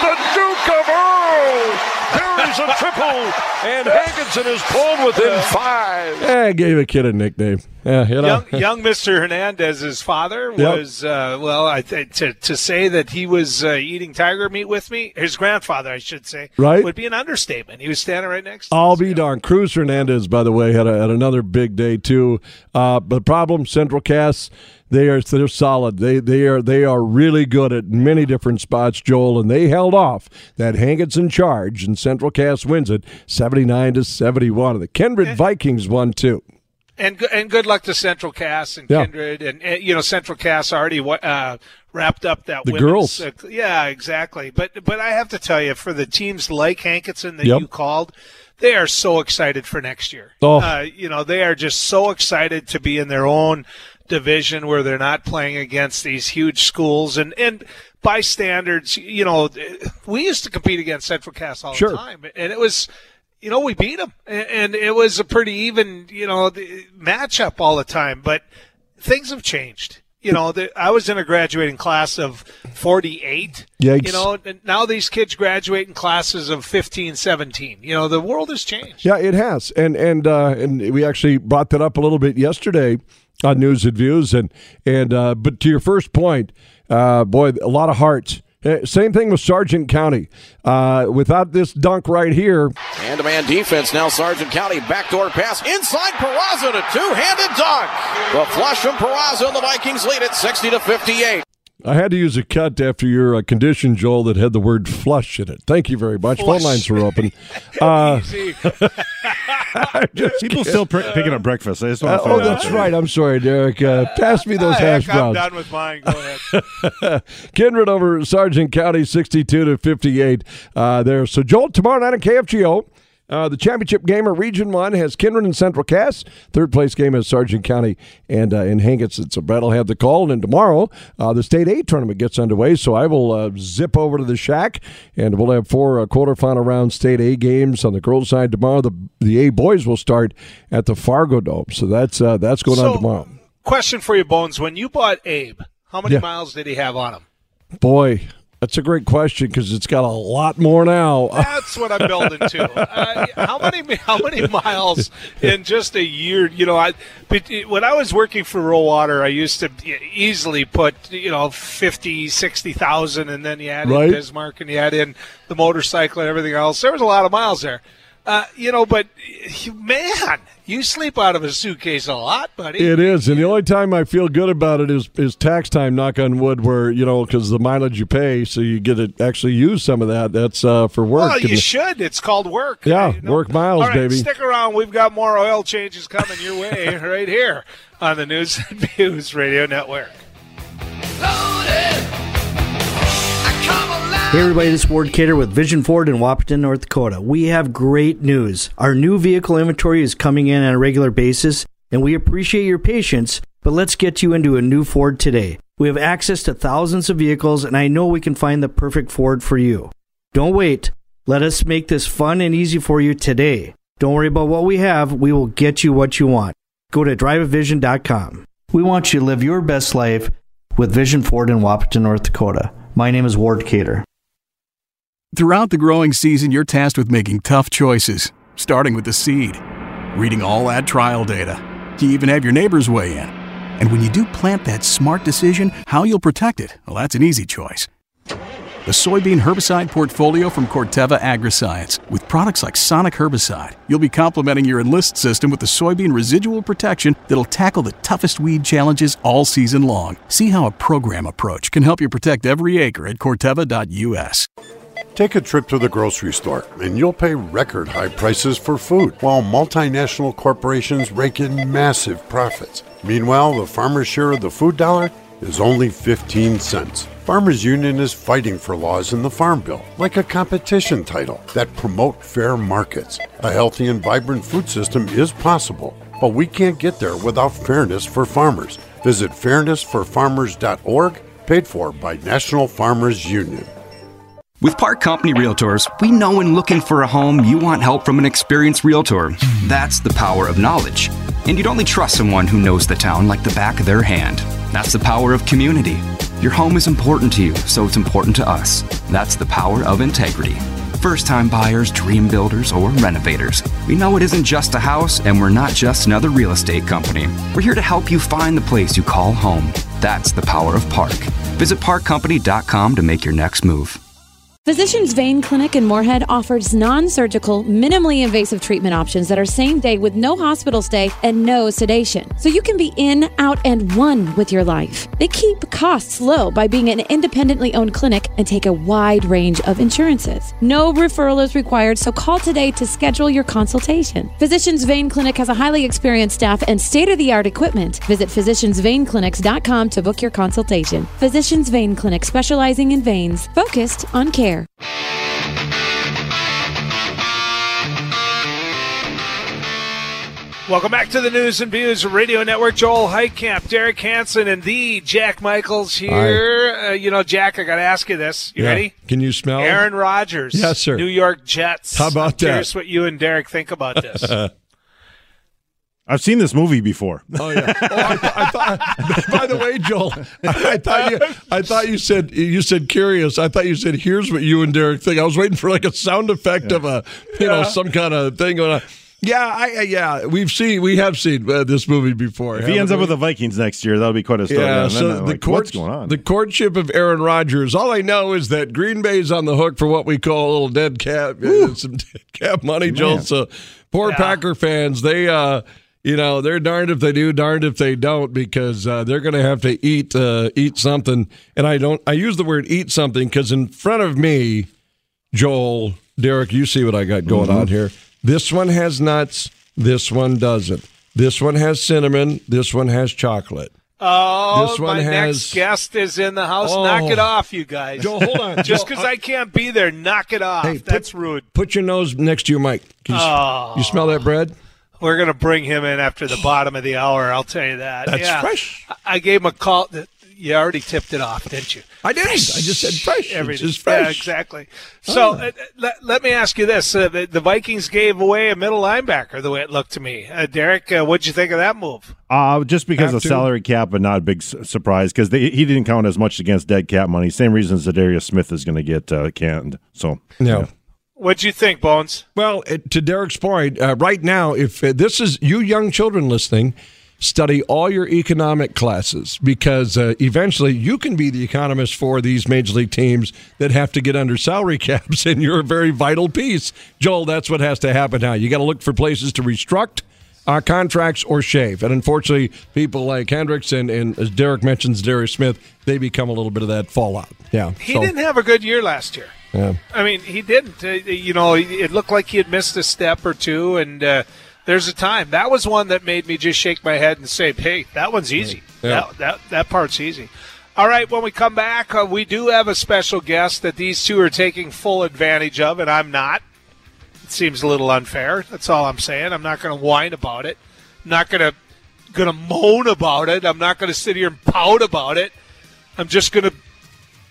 The Duke of Earl carries a triple, and Hankinson is pulled within five. Yeah, I gave a kid a nickname. Yeah, you know. young, young Mister Hernandez's father was, yep. uh, well, I th- to to say that he was uh, eating tiger meat with me, his grandfather, I should say, right? Would be an understatement. He was standing right next to I'll us, be yeah. darned. Cruz Hernandez, by the way, had, a, had another big day, too. Uh, but the problem, Central Cass, they are, they're solid. They they are they are really good at many different spots, Joel, and they held off that Hankinson charge, and Central Cass wins it seventy-nine to seventy-one. The Kindred and- Vikings won, too. And and good luck to Central Cass and yeah. Kindred. And, and, you know, Central Cass already uh, wrapped up that the women's. The girls. Uh, yeah, exactly. But but I have to tell you, for the teams like Hankinson that yep. you called, they are so excited for next year. Oh. Uh, you know, they are just so excited to be in their own division where they're not playing against these huge schools. And, and by standards, you know, we used to compete against Central Cass all sure. the time. And it was – you know, we beat them, and it was a pretty even, you know, matchup all the time. But things have changed. You know, the, I was in a graduating class of forty-eight. Yikes. You know, and now these kids graduate in classes of fifteen, seventeen. You know, the world has changed. Yeah, it has. And and uh, and we actually brought that up a little bit yesterday on News and Views. And, and uh, but to your first point, uh, boy, a lot of hearts. Same thing with Sargent County. Uh, without this dunk right here. Man-to-man defense. Now Sargent County. Backdoor pass. Inside Peraza to two-handed dunk. The flush from Peraza and the Vikings lead at sixty to fifty-eight. I had to use a cut after your uh, condition, Joel, that had the word flush in it. Thank you very much. Flush. Phone lines were open. Uh, People kidding. still pr- picking up breakfast. I just want to uh, oh, that's that. right. I'm sorry, Derek. Uh, pass me those uh, hash browns. I'm done with mine. Go ahead. Kindred over Sargent County, sixty-two to fifty-eight. Uh, there. So, Joel, tomorrow night on K F G O. Uh, the championship game at Region one has Kindred and Central Cass. Third place game is Sargent County and uh, in Hankinson. So Brett will have the call. And then tomorrow, uh, the State A tournament gets underway. So I will uh, zip over to the shack, and we'll have four uh, quarterfinal round State A games on the girls' side tomorrow. The the A boys will start at the Fargo Dome. So that's uh, that's going so, on tomorrow. Question for you, Bones. When you bought Abe, how many yeah. miles did he have on him? Boy. That's a great question because it's got a lot more now. That's what I'm building to. Uh, how many how many miles in just a year? You know, I but when I was working for Rural Water, I used to easily put, you know, fifty, sixty thousand, and then you add right? in Bismarck and you add in the motorcycle and everything else. There was a lot of miles there. Uh, you know, but, man, you sleep out of a suitcase a lot, buddy. It is, and the only time I feel good about it is, is tax time, knock on wood, where, you know, because the mileage you pay, so you get to actually use some of that. That's uh, for work. Well, you and should. It's called work. Yeah, right? Work miles, all right, baby. Stick around. We've got more oil changes coming your way right here on the News and Views Radio Network. Loaded. Hey everybody, this is Ward Cater with Vision Ford in Wahpeton, North Dakota. We have great news. Our new vehicle inventory is coming in on a regular basis, and we appreciate your patience, but let's get you into a new Ford today. We have access to thousands of vehicles, and I know we can find the perfect Ford for you. Don't wait. Let us make this fun and easy for you today. Don't worry about what we have. We will get you what you want. Go to drive a vision dot com. We want you to live your best life with Vision Ford in Wahpeton, North Dakota. My name is Ward Cater. Throughout the growing season, you're tasked with making tough choices, starting with the seed, reading all that trial data. You even have your neighbors weigh in. And when you do plant that smart decision, how you'll protect it, well, that's an easy choice. The soybean herbicide portfolio from Corteva Agriscience. With products like Sonic Herbicide, you'll be complementing your Enlist system with the soybean residual protection that'll tackle the toughest weed challenges all season long. See how a program approach can help you protect every acre at Corteva dot U S. Take a trip to the grocery store, and you'll pay record high prices for food, while multinational corporations rake in massive profits. Meanwhile, the farmer's share of the food dollar is only fifteen cents. Farmers Union is fighting for laws in the Farm Bill, like a competition title, that promote fair markets. A healthy and vibrant food system is possible, but we can't get there without fairness for farmers. Visit fairness for farmers dot org, paid for by National Farmers Union. With Park Company Realtors, we know when looking for a home, you want help from an experienced realtor. That's the power of knowledge. And you'd only trust someone who knows the town like the back of their hand. That's the power of community. Your home is important to you, so it's important to us. That's the power of integrity. First-time buyers, dream builders, or renovators. We know it isn't just a house, and we're not just another real estate company. We're here to help you find the place you call home. That's the power of Park. Visit park company dot com to make your next move. Physicians Vein Clinic in Moorhead offers non-surgical, minimally invasive treatment options that are same day with no hospital stay and no sedation. So you can be in, out, and one with your life. They keep costs low by being an independently owned clinic and take a wide range of insurances. No referral is required, so call today to schedule your consultation. Physicians Vein Clinic has a highly experienced staff and state-of-the-art equipment. Visit physicians vein clinics dot com to book your consultation. Physicians Vein Clinic, specializing in veins, focused on care. Welcome back to the News and Views Radio Network. Joel Heitkamp, Derek Hansen, and the Jack Michaels here. Uh, you know, Jack, I got to ask you this. You yeah. ready? Can you smell Aaron Rodgers? Yes, sir. New York Jets. How about I'm that? Curious what you and Derek think about this. I've seen this movie before. Oh yeah. Oh, I th- I thought, by the way, Joel, I thought you, I thought you said you said curious. I thought you said here's what you and Derek think. I was waiting for like a sound effect yeah. of a you yeah. know some kind of thing going on. Yeah, I, yeah, we've seen we have seen uh, this movie before. If he ends we? up with the Vikings next year, that'll be quite a story. Yeah, so then, the like, court, what's going on? The courtship of Aaron Rodgers. All I know is that Green Bay's on the hook for what we call a little dead cat, uh, some dead cat money, Man. Joel. So poor yeah. Packer fans, they. Uh, You know, they're darned if they do, darned if they don't, because uh, they're going to have to eat uh, eat something. And I don't. I use the word eat something because in front of me, Joel, Derek, you see what I got going mm-hmm. on here. This one has nuts. This one doesn't. This one has cinnamon. This one has chocolate. Oh, this one my has... next guest is in the house. Oh. Knock it off, you guys. Joel, hold on. Just because I... I can't be there, knock it off. Hey, That's put, rude. Put your nose next to your mic. You, oh. you smell that bread? We're going to bring him in after the bottom of the hour, I'll tell you that. That's yeah. fresh. I gave him a call. You already tipped it off, didn't you? I did. Fresh. I just said fresh. Everything is fresh. Yeah, exactly. So oh. uh, let, let me ask you this. Uh, the, the Vikings gave away a middle linebacker the way it looked to me. Uh, Derek, uh, what'd you think of that move? Uh, just because Have of to. salary cap, but not a big su- surprise because he didn't count as much against dead cap money. Same reason Zadarius Smith is going to get uh, canned. So, no. yeah. What'd you think, Bones? Well, to Derek's point, uh, right now, if uh, this is you young children listening, study all your economic classes because uh, eventually you can be the economist for these major league teams that have to get under salary caps, and you're a very vital piece. Joel, that's what has to happen now. You got to look for places to restruct our contracts or shave. And unfortunately, people like Hendricks and, and as Derek mentions, Darius Smith, they become a little bit of that fallout. Yeah, He so. didn't have a good year last year. Yeah. I mean, he didn't. Uh, you know, it looked like he had missed a step or two, and uh, there's a time. That was one that made me just shake my head and say, hey, that one's easy. Yeah. That, that, that part's easy. All right, when we come back, uh, we do have a special guest that these two are taking full advantage of, and I'm not. It seems a little unfair. That's all I'm saying. I'm not going to whine about it. I'm not going to going to moan about it. I'm not going to sit here and pout about it. I'm just going to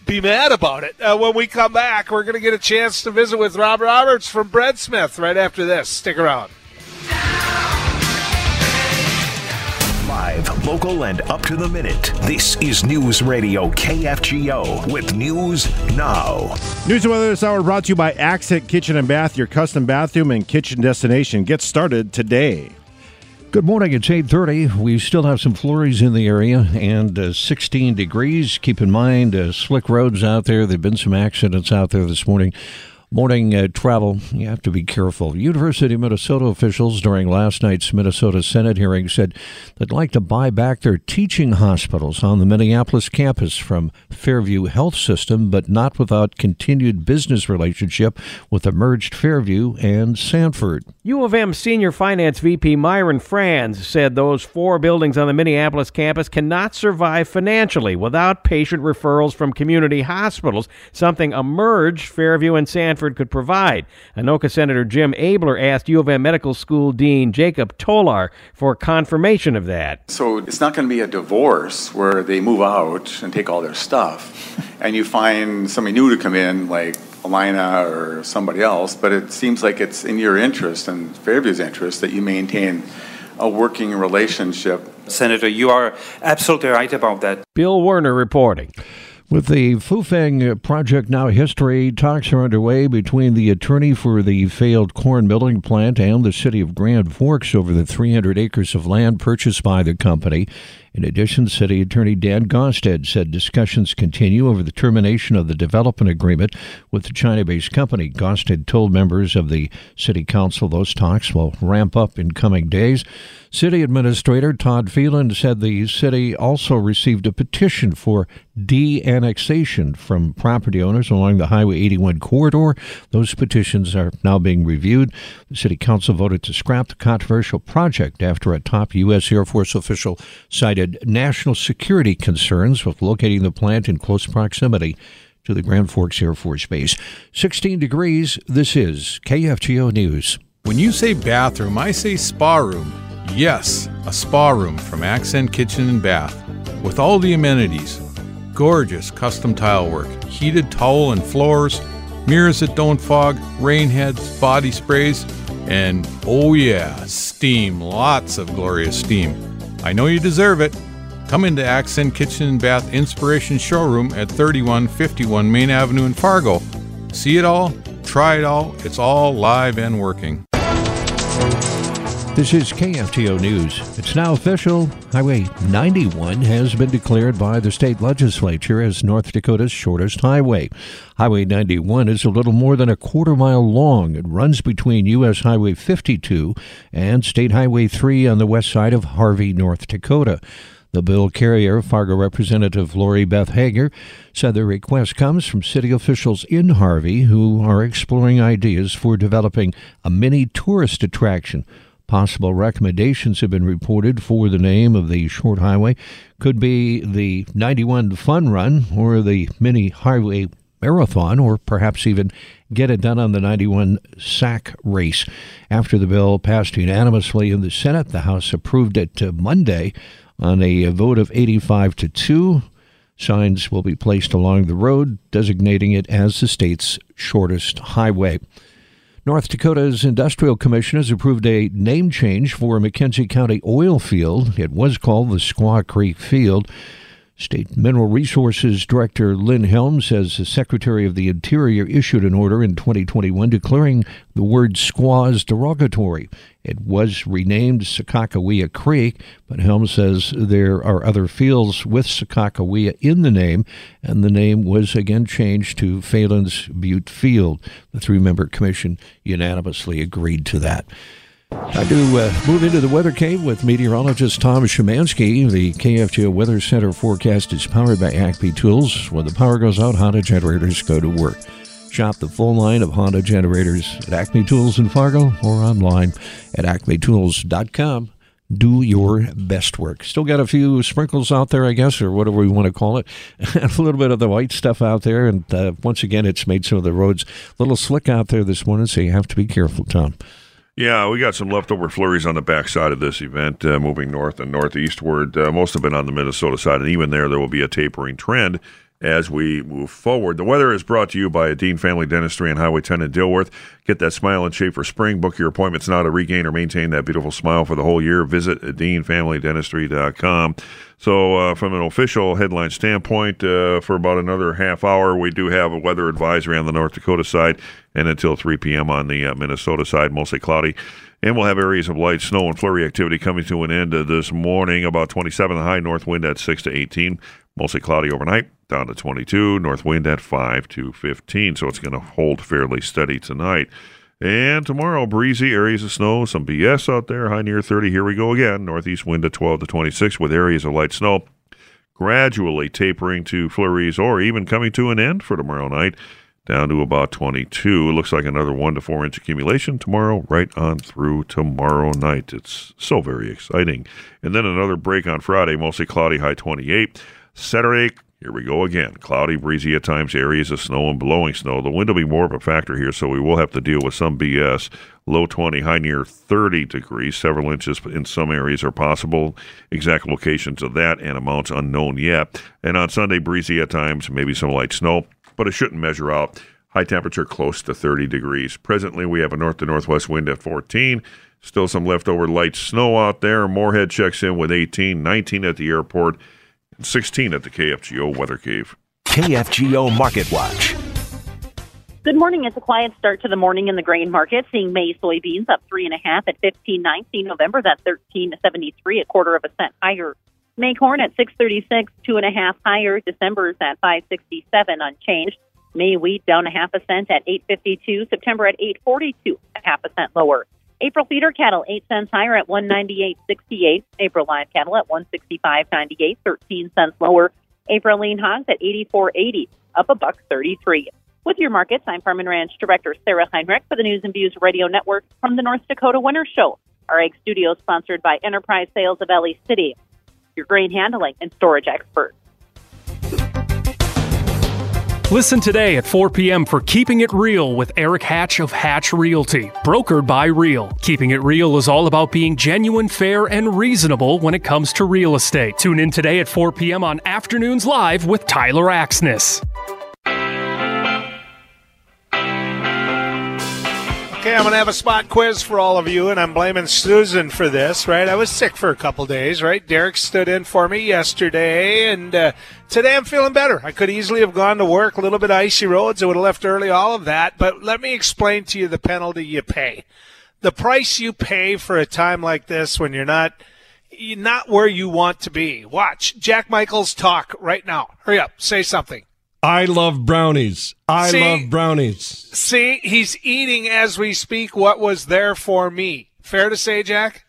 be mad about it. Uh, when we come back, we're going to get a chance to visit with Rob Roberts from Bread Smith right after this. Stick around. Live, local, and up-to-the-minute. This is News Radio K F G O with News Now. News and Weather this hour brought to you by Accent Kitchen and Bath, your custom bathroom and kitchen destination. Get started today. Good morning. It's eight thirty. We still have some flurries in the area and uh, sixteen degrees. Keep in mind, uh, slick roads out there. There have been some accidents out there this morning. Morning uh, travel, you have to be careful. University of Minnesota officials during last night's Minnesota Senate hearing said they'd like to buy back their teaching hospitals on the Minneapolis campus from Fairview Health System, but not without continued business relationship with the merged Fairview and Sanford. U of M Senior Finance V P Myron Franz said those four buildings on the Minneapolis campus cannot survive financially without patient referrals from community hospitals, something a merged Fairview and Sanford could provide. Anoka Senator Jim Abler asked U of M Medical School Dean Jacob Tolar for confirmation of that. So it's not going to be a divorce where they move out and take all their stuff and you find somebody new to come in like Alina or somebody else, but it seems like it's in your interest and Fairview's interest that you maintain a working relationship. Senator, you are absolutely right about that. Bill Werner reporting. With the Fufeng project now history, talks are underway between the attorney for the failed corn milling plant and the city of Grand Forks over the three hundred acres of land purchased by the company. In addition, City Attorney Dan Gosted said discussions continue over the termination of the development agreement with the China-based company. Gosted told members of the City Council those talks will ramp up in coming days. City Administrator Todd Phelan said the city also received a petition for de-annexation from property owners along the Highway eighty-one corridor. Those petitions are now being reviewed. The City Council voted to scrap the controversial project after a top U S Air Force official cited national security concerns with locating the plant in close proximity to the Grand Forks Air Force Base. sixteen degrees, this is K F G O News. When you say bathroom, I say spa room. Yes, a spa room from Accent Kitchen and Bath with all the amenities. Gorgeous custom tile work, heated towel and floors, mirrors that don't fog, rain heads, body sprays, and oh yeah, steam, lots of glorious steam. I know you deserve it. Come into Accent Kitchen and Bath Inspiration Showroom at thirty-one fifty-one Main Avenue in Fargo. See it all, try it all, it's all live and working. This is K F T O News. It's now official. Highway ninety-one has been declared by the state legislature as North Dakota's shortest highway. Highway ninety-one is a little more than a quarter mile long. It runs between U S Highway fifty-two and State Highway three on the west side of Harvey, North Dakota. The bill carrier, Fargo Representative Lori Beth Hager, said the request comes from city officials in Harvey who are exploring ideas for developing a mini tourist attraction. Possible recommendations have been reported for the name of the short highway. Could be the ninety-one Fun Run or the Mini Highway Marathon, or perhaps even Get It Done on the ninety-one Sack Race. After the bill passed unanimously in the Senate, the House approved it Monday on a vote of eighty-five to two. Signs will be placed along the road designating it as the state's shortest highway. North Dakota's Industrial Commission has approved a name change for McKenzie County oil field. It was called the Squaw Creek Field. State Mineral Resources Director Lynn Helm says the Secretary of the Interior issued an order in twenty twenty-one declaring the word squaw as derogatory. It was renamed Sakakawea Creek, but Helm says there are other fields with Sakakawea in the name, and the name was again changed to Phelan's Butte Field. The three-member commission unanimously agreed to that. Time to uh, move into the weather cave with meteorologist Tom Szymanski. The K F G O Weather Center forecast is powered by Acme Tools. When the power goes out, Honda generators go to work. Shop the full line of Honda generators at Acme Tools in Fargo or online at acme tools dot com. Do your best work. Still got a few sprinkles out there, I guess, or whatever we want to call it. A little bit of the white stuff out there. And uh, once again, it's made some of the roads a little slick out there this morning, so you have to be careful, Tom. Yeah, we got some leftover flurries on the backside of this event, uh, moving north and northeastward. Uh, most of it on the Minnesota side, and even there, there will be a tapering trend as we move forward. The weather is brought to you by Dean Family Dentistry on Highway ten in Dilworth. Get that smile and shape for spring. Book your appointments now to regain or maintain that beautiful smile for the whole year. Visit dean family dentistry dot com. So uh, from an official headline standpoint, uh, for about another half hour, we do have a weather advisory on the North Dakota side and until three p.m. on the uh, Minnesota side, mostly cloudy. And we'll have areas of light snow and flurry activity coming to an end uh, this morning, about twenty-seven the high, north wind at six to eighteen, mostly cloudy overnight, down to twenty-two, north wind at five to fifteen, so it's going to hold fairly steady tonight. And tomorrow, breezy, areas of snow, some B S out there, high near thirty. Here we go again, northeast wind at twelve to twenty-six with areas of light snow, gradually tapering to flurries or even coming to an end for tomorrow night. Down to about twenty-two. It looks like another one to four inch accumulation tomorrow, right on through tomorrow night. It's so very exciting. And then another break on Friday, mostly cloudy, high twenty-eight. Saturday, here we go again. Cloudy, breezy at times, areas of snow and blowing snow. The wind will be more of a factor here, so we will have to deal with some B S. Low twenty, high near thirty degrees. Several inches in some areas are possible. Exact locations of that and amounts unknown yet. And on Sunday, breezy at times, maybe some light snow, but it shouldn't measure out. High temperature close to thirty degrees. Presently, we have a north to northwest wind at fourteen. Still some leftover light snow out there. Moorhead checks in with eighteen, nineteen at the airport, and sixteen at the K F G O Weather Cave. K F G O Market Watch. Good morning. It's a quiet start to the morning in the grain market, seeing May soybeans up three point five at fifteen ninety. November's at thirteen seventy-three, a quarter of a cent higher. May corn at six thirty-six, two and a half higher. December's at five sixty-seven, unchanged. May wheat down a half a cent at eight fifty-two. September at eight forty-two, a half a cent lower. April feeder cattle eight cents higher at one ninety-eight sixty-eight. April live cattle at one sixty-five ninety-eight, thirteen cents lower. April lean hogs at eighty-four eighty, up a buck thirty-three. With your markets, I'm Farm and Ranch Director Sarah Heinrich for the News and Views Radio Network from the North Dakota Winter Show. Our egg studio is sponsored by Enterprise Sales of Ellie City, your grain handling and storage expert. Listen today at four p.m. for Keeping It Real with Eric Hatch of Hatch Realty, brokered by Real. Keeping It Real is all about being genuine, fair, and reasonable when it comes to real estate. Tune in today at four p.m. on Afternoons Live with Tyler Axness. Okay, I'm going to have a spot quiz for all of you, and I'm blaming Susan for this, right? I was sick for a couple days, right? Derek stood in for me yesterday, and uh, today I'm feeling better. I could easily have gone to work, a little bit of icy roads. I would have left early, all of that. But let me explain to you the penalty you pay. The price you pay for a time like this when you're not you're not where you want to be. Watch Jack Michaels talk right now. Hurry up. Say something. I love brownies. I see, love brownies. See, he's eating as we speak what was there for me. Fair to say, Jack?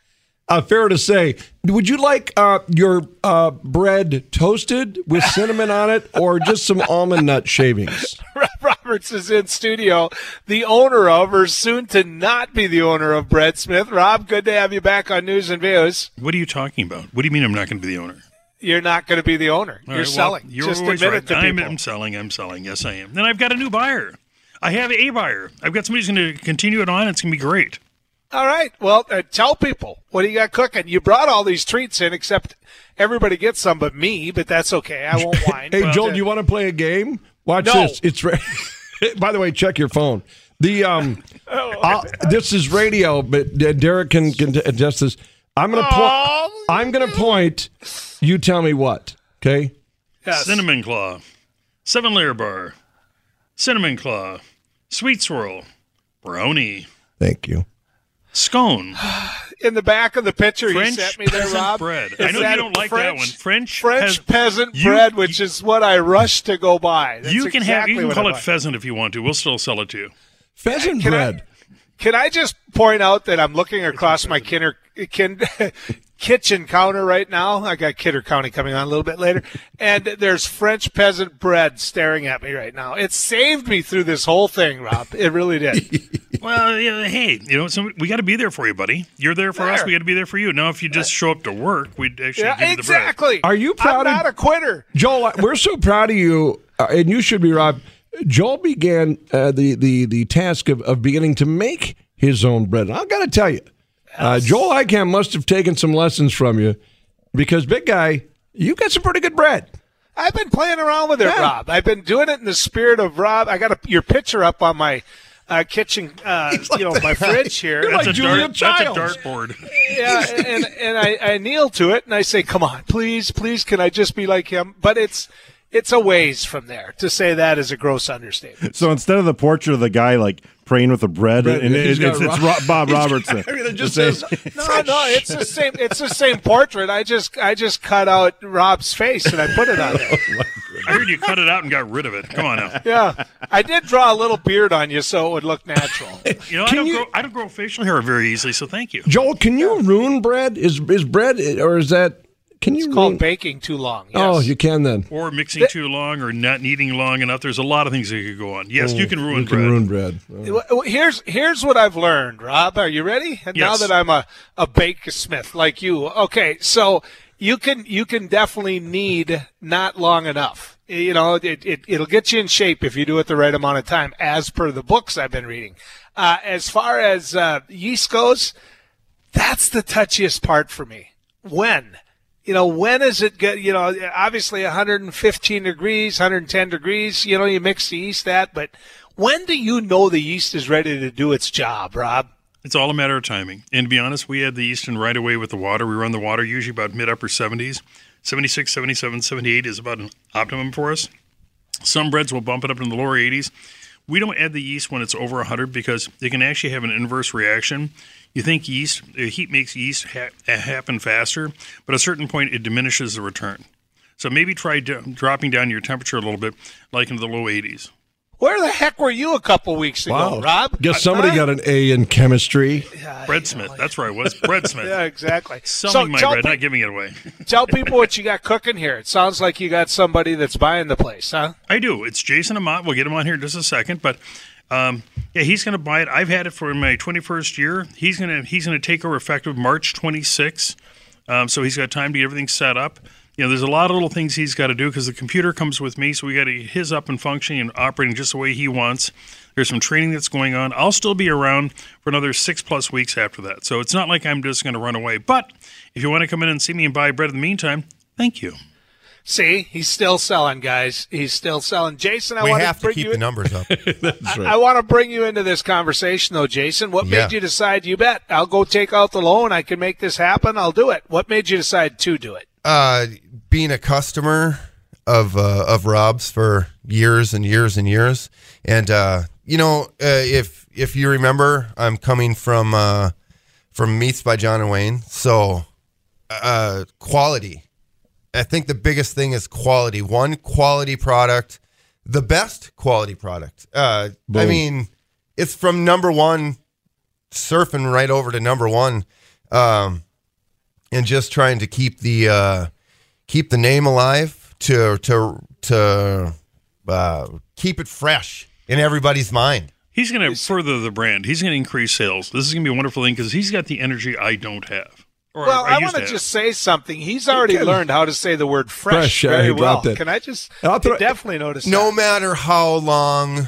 Uh, fair to say. Would you like uh, your uh, bread toasted with cinnamon on it or just some almond nut shavings? Roberts is in studio, the owner of, or soon to not be the owner of, Bread Smith. Rob, good to have you back on News and Views. What are you talking about? What do you mean I'm not going to be the owner? You're not going to be the owner. All you're right, selling. Well, you're just admit right. it to I'm, people. I'm selling. I'm selling. Yes, I am. Then I've got a new buyer. I have a buyer. I've got somebody who's going to continue it on. It's going to be great. All right. Well, uh, tell people. What do you got cooking? You brought all these treats in, except everybody gets some but me, but that's okay. I won't whine. Hey, Joel, do you want to play a game? Watch no. this. It's ra- By the way, check your phone. The um, oh, uh, This is radio, but Derek can, can adjust this. I'm going to po- I'm going to point. You tell me what, okay? Yes. Cinnamon Claw, Seven Layer Bar, Cinnamon Claw, Sweet Swirl, Brownie. Thank you. Scone. In the back of the picture French you sent me there, Rob. Bread. I know you don't like French, that one. French, French pez- peasant you, bread, which you, is what I rushed to go buy. That's you can exactly have. You can call it pheasant if you want to. We'll still sell it to you. Pheasant can bread. I, can I just point out that I'm looking across my Kinder. Can, kitchen counter right now. I got Kidder County coming on a little bit later. And there's French peasant bread staring at me right now. It saved me through this whole thing, Rob. It really did. Well, yeah, hey, you know, so we got to be there for you, buddy. You're there for there. us. We got to be there for you. Now, if you just show up to work, we'd actually yeah, give you exactly. the bread. Are you proud? I'm of, not a quitter. Joel, we're so proud of you, uh, and you should be, Rob. Joel began uh, the, the, the task of, of beginning to make his own bread. And I've got to tell you, Uh, Joel Icahn must have taken some lessons from you because, big guy, you got some pretty good bread. I've been playing around with it, yeah. Rob. I've been doing it in the spirit of Rob. I got a, your picture up on my uh, kitchen, uh, like you know, my fridge here. You're that's, like a dart, that's a dartboard. Yeah, and, and I, I kneel to it and I say, come on, please, please, can I just be like him? But it's it's a ways from there. To say that is a gross understatement. So instead of the portrait of the guy, like, praying with the bread, bread and it, it's, Rob, it's Bob Robertson. I mean, it just says, no, no, it's the same. It's the same portrait. I just, I just cut out Rob's face and I put it on there. I heard you cut it out and got rid of it. Come on now. Yeah, I did draw a little beard on you so it would look natural. You know, I don't, you, grow, I don't grow facial hair very easily, so thank you, Joel. Can you ruin bread? Is is bread or is that? Can you it's called ruin? Baking too long. Yes. Oh, you can then. Or mixing too long or not kneading long enough. There's a lot of things that could go on. Yes, oh, you can ruin you can bread. Ruin bread. Oh. Here's here's what I've learned, Rob. Are you ready? And yes. Now that I'm a, a bakesmith like you. Okay, so you can you can definitely knead not long enough. You know, it, it it'll get you in shape if you do it the right amount of time, as per the books I've been reading. Uh, as far as uh, yeast goes, that's the touchiest part for me. When? You know, when is it good? You know, obviously one hundred fifteen degrees, one hundred ten degrees, you know, you mix the yeast that, but when do you know the yeast is ready to do its job, Rob? It's all a matter of timing. And to be honest, we had the yeast in right away with the water. We run the water usually about mid-upper seventies. seventy-six, seventy-seven, seventy-eight is about an optimum for us. Some breads will bump it up in the lower eighties. We don't add the yeast when it's over one hundred because it can actually have an inverse reaction. You think yeast, heat makes yeast ha- happen faster, but at a certain point it diminishes the return. So maybe try d- dropping down your temperature a little bit, like into the low eighties. Where the heck were you a couple weeks ago, wow. Rob? Guess somebody I, got an A in chemistry. Yeah, Breadsmith. Like... That's where I was. Breadsmith. Yeah, exactly. Selling so my bread, pe- not giving it away. Tell people what you got cooking here. It sounds like you got somebody that's buying the place, huh? I do. It's Jason Amott. We'll get him on here in just a second, but... Um, yeah, he's going to buy it. I've had it for my twenty-first year. He's going to he's going to take over effective March twenty-sixth. Um, so he's got time to get everything set up. You know, there's a lot of little things he's got to do because the computer comes with me, so we got to get his up and functioning and operating just the way he wants. There's some training that's going on. I'll still be around for another six plus weeks after that. So it's not like I'm just going to run away. But if you want to come in and see me and buy bread in the meantime, thank you. See, he's still selling, guys. He's still selling. Jason, I we want have to, bring to keep you in- the numbers up. That's right. I, I want to bring you into this conversation, though, Jason. What yeah. made you decide, you bet, I'll go take out the loan. I can make this happen. I'll do it. What made you decide to do it? Uh, being a customer of uh, of Rob's for years and years and years. And, uh, you know, uh, if if you remember, I'm coming from, uh, from Meats by John and Wayne. So uh, quality. I think the biggest thing is quality. One quality product, the best quality product. Uh, I mean, it's from number one, surfing right over to number one, um, and just trying to keep the uh, keep the name alive, to to to uh, keep it fresh in everybody's mind. He's going to further the brand. He's going to increase sales. This is going to be a wonderful thing because he's got the energy I don't have. Or well, I, I want to just say something. He's already learned how to say the word fresh, fresh very yeah, well. Can I just I definitely notice No that. Matter how long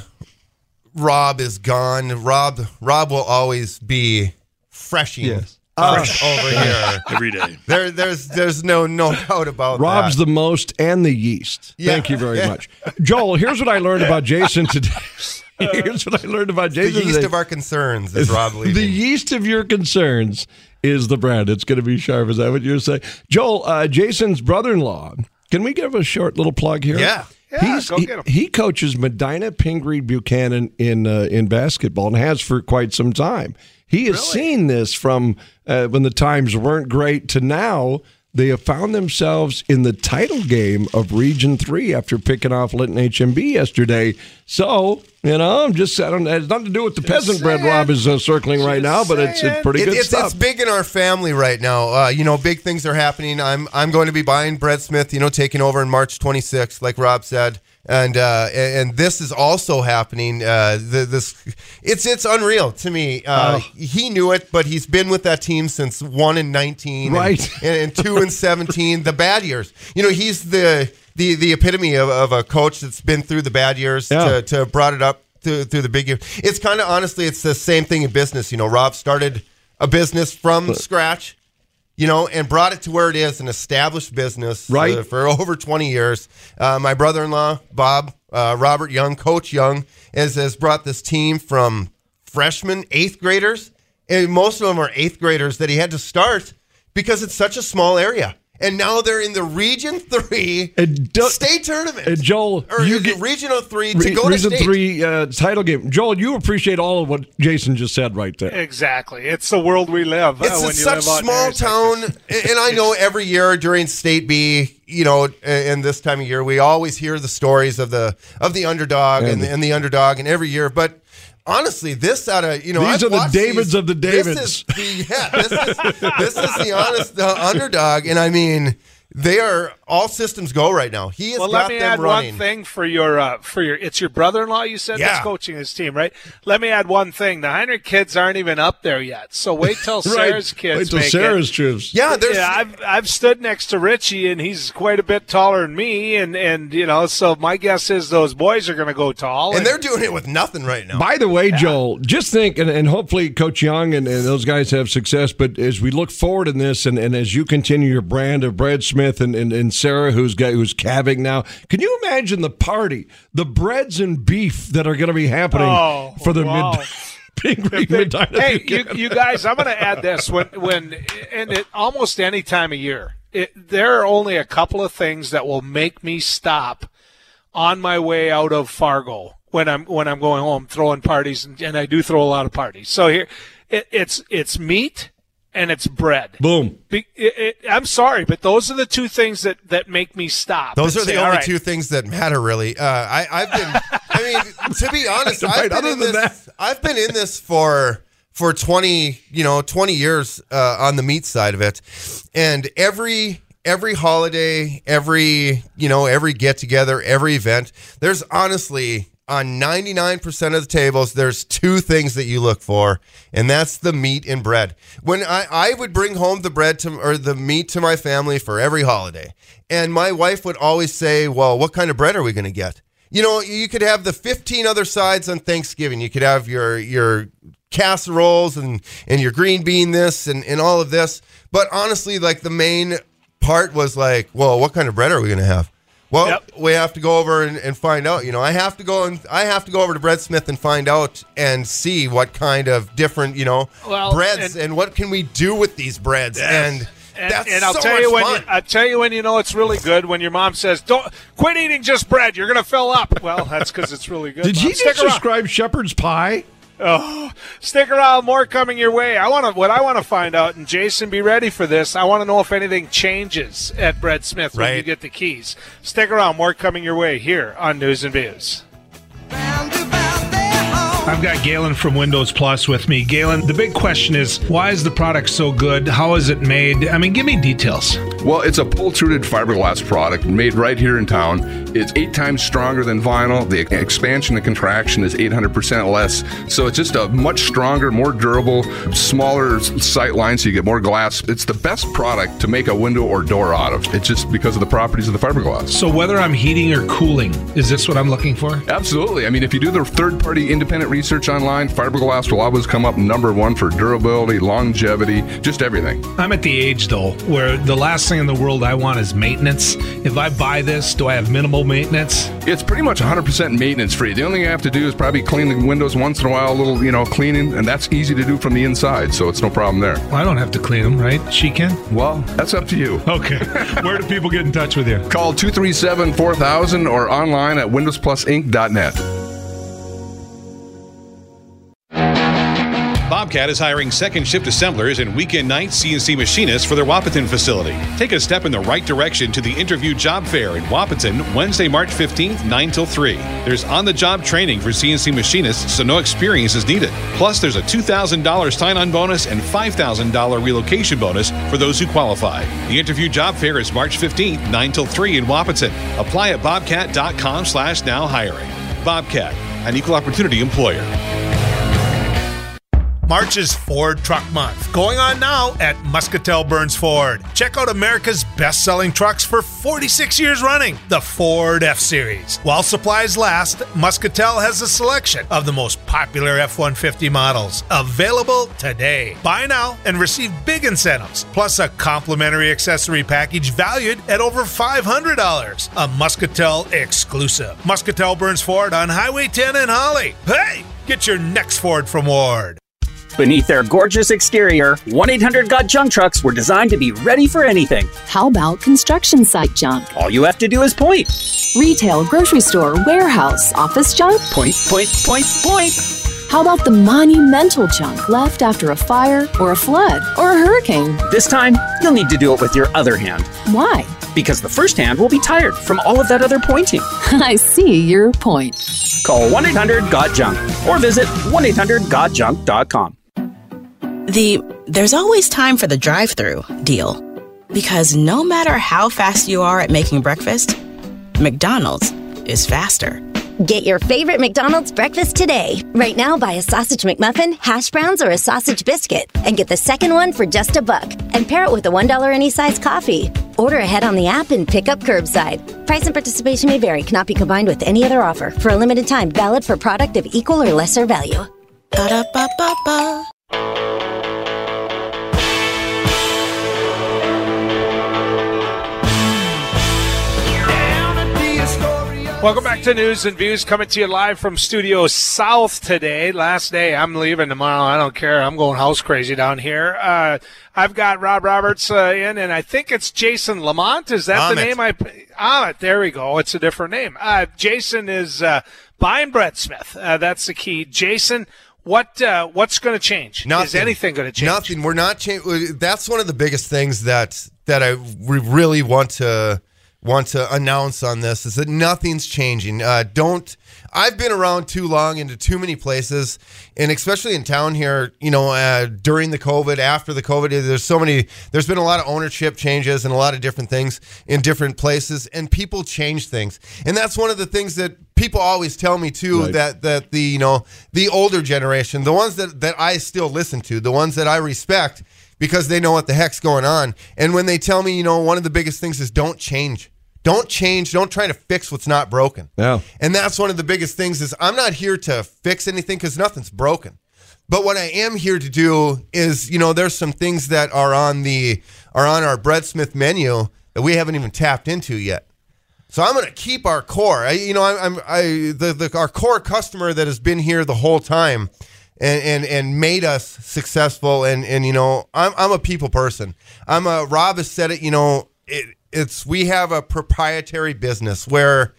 Rob is gone, Rob Rob will always be freshing yes. fresh uh, over here. Every day. There, there's there's no, no doubt about Rob's that. Rob's the most and the yeast. Yeah. Thank you very yeah. much. Joel, here's what I learned about Jason today. Here's what I learned about Jason. The yeast today. Of our concerns is Rob leaving. The yeast of your concerns is the brand. It's going to be sharp. Is that what you're saying? Joel, uh, Jason's brother-in-law. Can we give a short little plug here? Yeah. yeah He's, go get him. He, he coaches Medina Pingree Buchanan in uh, in basketball and has for quite some time. He has really? seen this from uh, when the times weren't great to now. They have found themselves in the title game of Region three after picking off Linton H M B yesterday. So, you know, I'm just, I don't, it has nothing to do with the just peasant bread Rob is uh, circling just right now, but it's, it's pretty it, good it's, stuff. It's big in our family right now. Uh, you know, big things are happening. I'm I'm going to be buying Breadsmith, you know, taking over in March twenty-sixth, like Rob said. And uh, and this is also happening. Uh, this it's it's unreal to me. Uh, oh. He knew it, but he's been with that team since one and nineteen, right? And, and two and seventeen, the bad years. You know, he's the the, the epitome of, of a coach that's been through the bad years yeah. to to brought it up to, through the big years. It's kind of honestly, it's the same thing in business. You know, Rob started a business from scratch. you know, and brought it to where it is, an established business right. uh, for over twenty years. Uh, my brother-in-law, Bob, uh, Robert Young, Coach Young, has, has brought this team from freshmen, eighth graders, and most of them are eighth graders that he had to start because it's such a small area. And now they're in the Region three do, state tournament. And Joel, or you get Regional three to re, go to state. Region three uh, title game. Joel, you appreciate all of what Jason just said right there. Exactly. It's the world we live. It's uh, when such a small town. And I know every year during State B, you know, and this time of year, we always hear the stories of the of the underdog and, and, the, and the underdog, and every year, but. Honestly, this out of, you know, these I've are the Davids these, of the Davids. This is the, yeah, this is, this is the honest uh, underdog. And I mean, they are all systems go right now. He has well, got them running. Well, let me add running. one thing for your, uh, for your, it's your brother-in-law you said yeah. that's coaching his team, right? Let me add one thing. The Heinrich kids aren't even up there yet. So wait till right. Sarah's kids Wait till make Sarah's it. trips. Yeah, there's. Yeah, I've, I've stood next to Richie and he's quite a bit taller than me. And, and you know, so my guess is those boys are going to go tall. And, and they're doing it with nothing right now. By the way, yeah. Joel, just think, and, and hopefully Coach Young and, and those guys have success, but as we look forward in this and, and as you continue your brand of Brad Smith, And, and, and Sarah, who's got, who's calving now. Can you imagine the party, the breads and beef that are going to be happening oh, for the wow. mid? Hey, you, you guys, I'm going to add this when when and it almost any time of year. It, there are only a couple of things that will make me stop on my way out of Fargo when I'm when I'm going home, throwing parties, and, and I do throw a lot of parties. So here, it, it's it's meat. And it's bread. Boom. Be, it, it, I'm sorry, but those are the two things that, that make me stop. Those are say, the only right. two things that matter, really. Uh, I, I've been, I mean, to be honest, I've been, in this, I've been in this for for twenty, you know, twenty years uh, on the meat side of it, and every every holiday, every you know, every get together, every event, there's honestly. On ninety-nine percent of the tables, there's two things that you look for, and that's the meat and bread. When I, I would bring home the bread to or the meat to my family for every holiday, and my wife would always say, well, what kind of bread are we going to get? You know, you could have the fifteen other sides on Thanksgiving. You could have your your casseroles and, and your green bean this and, and all of this. But honestly, like the main part was like, well, what kind of bread are we going to have? Well, yep. we have to go over and, and find out. You know, I have to go and I have to go over to Bread Smith and find out and see what kind of different, you know, well, breads and, and what can we do with these breads. Yes. And and, that's and I'll so tell you when you, I'll tell you when you know it's really good when your mom says, "Don't quit eating just bread. You're going to fill up." Well, that's because it's really good. Did mom. he just describe shepherd's pie? Oh, stick around. More coming your way. I want to. What I want to find out, and Jason, be ready for this. I want to know if anything changes at Brett Smith when right. you get the keys. Stick around. More coming your way here on News and Views. I've got Galen from Windows Plus with me. Galen, the big question is, why is the product so good? How is it made? I mean, give me details. Well, it's a pultruded fiberglass product made right here in town. It's eight times stronger than vinyl. The expansion and contraction is eight hundred percent less. So it's just a much stronger, more durable, smaller sight line, so you get more glass. It's the best product to make a window or door out of. It's just because of the properties of the fiberglass. So whether I'm heating or cooling, is this what I'm looking for? Absolutely. I mean, if you do the third-party independent research online, fiberglass will always come up number one for durability, longevity, just everything. I'm at the age, though, where the last thing in the world I want is maintenance. If I buy this, do I have minimal maintenance? It's pretty much one hundred percent maintenance-free. The only thing I have to do is probably clean the windows once in a while, a little, you know, cleaning, and that's easy to do from the inside, so it's no problem there. Well, I don't have to clean them, right? She can? Well, that's up to you. Okay. Where do people get in touch with you? Call two three seven, four thousand or online at windows plus inc dot net. Bobcat is hiring second shift assemblers and weekend night C N C machinists for their Wahpeton facility. Take a step in the right direction to the Interview Job Fair in Wahpeton, Wednesday, March fifteenth, nine till three. There's on-the-job training for C N C machinists, so no experience is needed. Plus, there's a two thousand dollars sign-on bonus and five thousand dollars relocation bonus for those who qualify. The Interview Job Fair is March fifteenth, nine till three in Wahpeton. Apply at bobcat dot com slash now hiring. Bobcat, an equal opportunity employer. March is Ford Truck Month, going on now at Muscatel Burns Ford. Check out America's best-selling trucks for forty-six years running, the Ford F-Series. While supplies last, Muscatel has a selection of the most popular F one fifty models available today. Buy now and receive big incentives, plus a complimentary accessory package valued at over five hundred dollars, a Muscatel exclusive. Muscatel Burns Ford on Highway ten in Holly. Hey, get your next Ford from Ward. Beneath their gorgeous exterior, one eight hundred got junk trucks were designed to be ready for anything. How about construction site junk? All you have to do is point. Retail, grocery store, warehouse, office junk? Point, point, point, point. How about the monumental junk left after a fire or a flood or a hurricane? This time, you'll need to do it with your other hand. Why? Because the first hand will be tired from all of that other pointing. I see your point. Call one eight hundred got junk or visit one eight hundred got junk dot com. The "there's always time for the drive-thru" deal. Because no matter how fast you are at making breakfast, McDonald's is faster. Get your favorite McDonald's breakfast today. Right now, buy a sausage McMuffin, hash browns, or a sausage biscuit, and get the second one for just a buck. And pair it with a one dollar any size coffee. Order ahead on the app and pick up curbside. Price and participation may vary. Cannot be combined with any other offer. For a limited time, valid for product of equal or lesser value. Ba-da-ba-ba-ba. Welcome back to News and Views, coming to you live from Studio South today. Last day. I'm leaving tomorrow. I don't care. I'm going house crazy down here. Uh, I've got Rob Roberts uh, in, and I think it's Jason Lamont. Is that Ahmet. The name? I ah, there we go. It's a different name. Uh, Jason is uh, buying Brett Smith. Uh, that's the key. Jason, what uh, what's going to change? Nothing. Is anything going to change? Nothing. We're not changing. That's one of the biggest things that that I we really want to. want to announce on this is that nothing's changing. Uh, don't, I've been around too long into too many places, and especially in town here, you know, uh, during the COVID, after the COVID, there's so many, there's been a lot of ownership changes and a lot of different things in different places, and people change things. And that's one of the things that people always tell me too, right. that, that the, you know, the older generation, the ones that, that I still listen to, the ones that I respect because they know what the heck's going on. And when they tell me, you know, one of the biggest things is don't change. Don't change. Don't try to fix what's not broken. Yeah. And that's one of the biggest things is I'm not here to fix anything because nothing's broken. But what I am here to do is, you know, there's some things that are on the are on our Brett Smith menu that we haven't even tapped into yet. So I'm going to keep our core. I, you know, I, I'm I the, the our core customer that has been here the whole time and and, and made us successful. And and you know, I'm I'm a people person. I'm a Rob has said it. You know it. It's we have a proprietary business where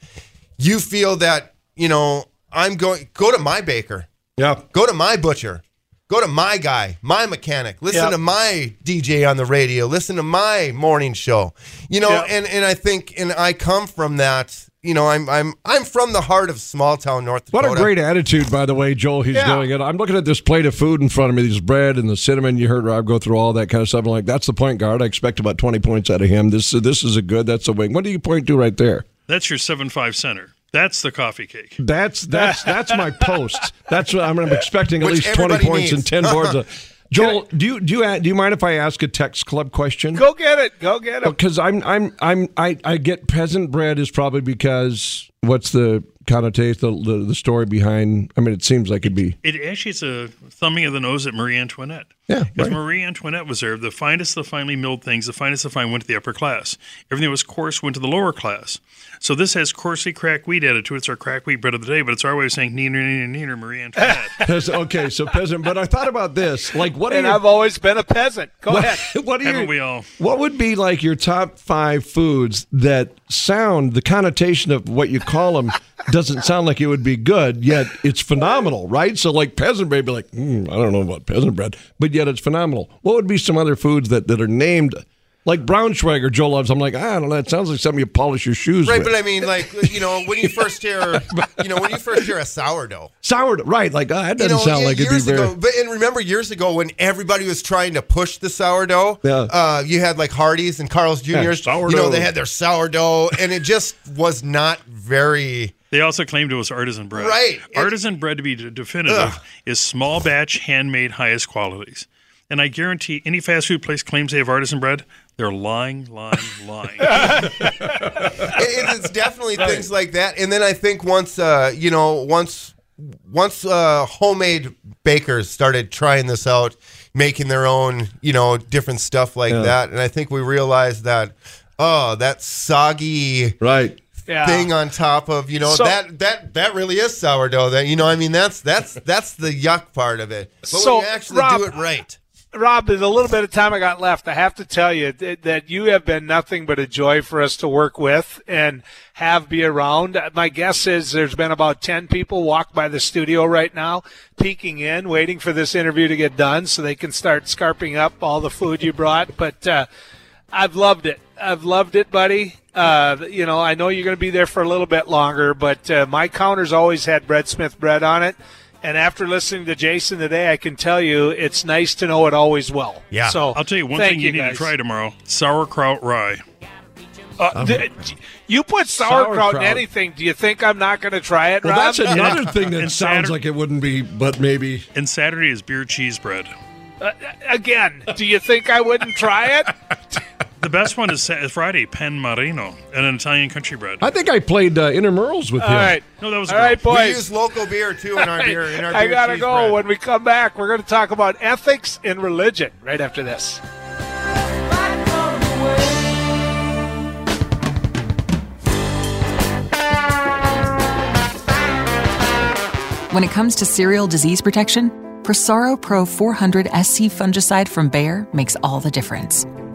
you feel that, you know, I'm going, go to my baker. Yeah. Go to my butcher. Go to my guy, my mechanic. Listen yep. to my D J on the radio. Listen to my morning show. You know, yep. and, and I think, and I come from that. You know, I'm I'm I'm from the heart of small town North Dakota. What a great attitude, by the way, Joel. He's yeah. doing it. I'm looking at this plate of food in front of me. There's bread and the cinnamon. You heard Rob go through all that kind of stuff. I'm like, that's the point guard. I expect about twenty points out of him. This this is a good. That's a wing. What do you point to right there? That's your seven five center. That's the coffee cake. That's that's that's my post. That's what I'm, I'm expecting at Which least twenty points needs. And ten boards. Of, Joel, do you do you do you mind if I ask a text club question? Go get it, go get it. Because I'm I'm I'm I, I get peasant bread is probably because what's the connotation, the, the the story behind? I mean, it seems like it'd be. It, it actually is a thumbing of the nose at Marie Antoinette. Yeah, because right. Marie Antoinette was there. The finest of the finely milled things, the finest of the fine, went to the upper class. Everything that was coarse went to the lower class. So this has coarsely cracked wheat added to it. It's our crack wheat bread of the day, but it's our way of saying neener, neener, neener, Marie Antoinette. Okay, so peasant. But I thought about this. Like, what? And your, I've always been a peasant. Go what, ahead. What are Haven't your, we all? What would be like your top five foods that sound, the connotation of what you call them doesn't sound like it would be good, yet it's phenomenal, right? So like peasant bread, be like, mm, I don't know about peasant bread, but yet it's phenomenal. What would be some other foods that, that are named... Like Braunschweiger, Joe loves. I'm like, I don't know. It sounds like something you polish your shoes right, with. Right, but I mean, like, you know, when you first hear, you know, when you first hear a sourdough. Sourdough, right. Like, oh, that doesn't you know, sound like it'd be very... Ago, but, and remember years ago when everybody was trying to push the sourdough, yeah. uh, you had like Hardee's and Carl's Junior's. Yeah, sourdough. You know, they had their sourdough, and it just was not very... They also claimed it was artisan bread. Right. Artisan it, bread, to be definitive, ugh. is small batch, handmade, highest qualities. And I guarantee any fast food place claims they have artisan bread, they're lying, lying, lying. it, it's definitely right. things like that. And then I think once, uh, you know, once once uh, homemade bakers started trying this out, making their own, you know, different stuff like yeah. that. And I think we realized that, oh, that soggy right. yeah. thing on top of, you know, so, that, that that really is sourdough. That, you know, I mean, that's that's that's the yuck part of it. But so, when you actually Rob, do it right. Rob, there's a little bit of time I got left. I have to tell you th- that you have been nothing but a joy for us to work with and have be around. My guess is there's been about ten people walk by the studio right now, peeking in, waiting for this interview to get done so they can start scarping up all the food you brought. But uh, I've loved it. I've loved it, buddy. Uh, you know, I know you're going to be there for a little bit longer, but uh, my counter's always had Bread Smith bread on it. And after listening to Jason today, I can tell you it's nice to know it always will. Yeah. So I'll tell you one thing you, you need guys. to try tomorrow: sauerkraut rye. Uh, th- you put sauerkraut, sauerkraut in anything. Do you think I'm not going to try it, well, Rob? That's another yeah. thing that and sounds Saturday, like it wouldn't be, but maybe. And Saturday is beer cheese bread. Uh, again, do you think I wouldn't try it? The best one is Friday, pan marino, and an Italian country bread. I think I played uh, intramurals with All him. All right. No, that was All right, boys. We use local beer, too, in our beer. In our I got to go. Bread. When we come back, we're going to talk about ethics and religion right after this. When it comes to cereal disease protection, Presaro Pro four hundred S C fungicide from Bayer makes all the difference.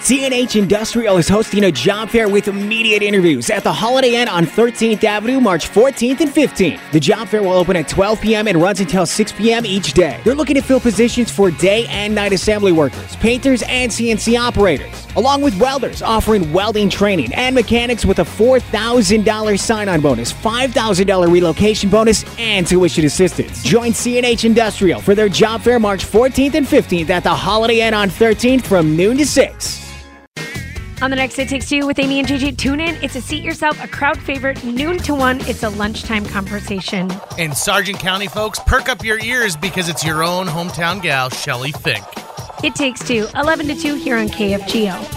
C N H Industrial is hosting a job fair with immediate interviews at the Holiday Inn on thirteenth Avenue, March fourteenth and fifteenth. The job fair will open at twelve p.m. and runs until six p.m. each day. They're looking to fill positions for day and night assembly workers, painters, and C N C operators, along with welders offering welding training and mechanics with a four thousand dollars sign-on bonus, five thousand dollars relocation bonus, and tuition assistance. Join C N H Industrial for their job fair March fourteenth and fifteenth at the Holiday Inn on thirteenth from noon to six. On the next It Takes Two with Amy and Gigi, tune in. It's a seat yourself, a crowd favorite, noon to one. It's a lunchtime conversation. And Sargent County folks, perk up your ears because it's your own hometown gal, Shelly Fink. It Takes Two, eleven to two here on K F G O.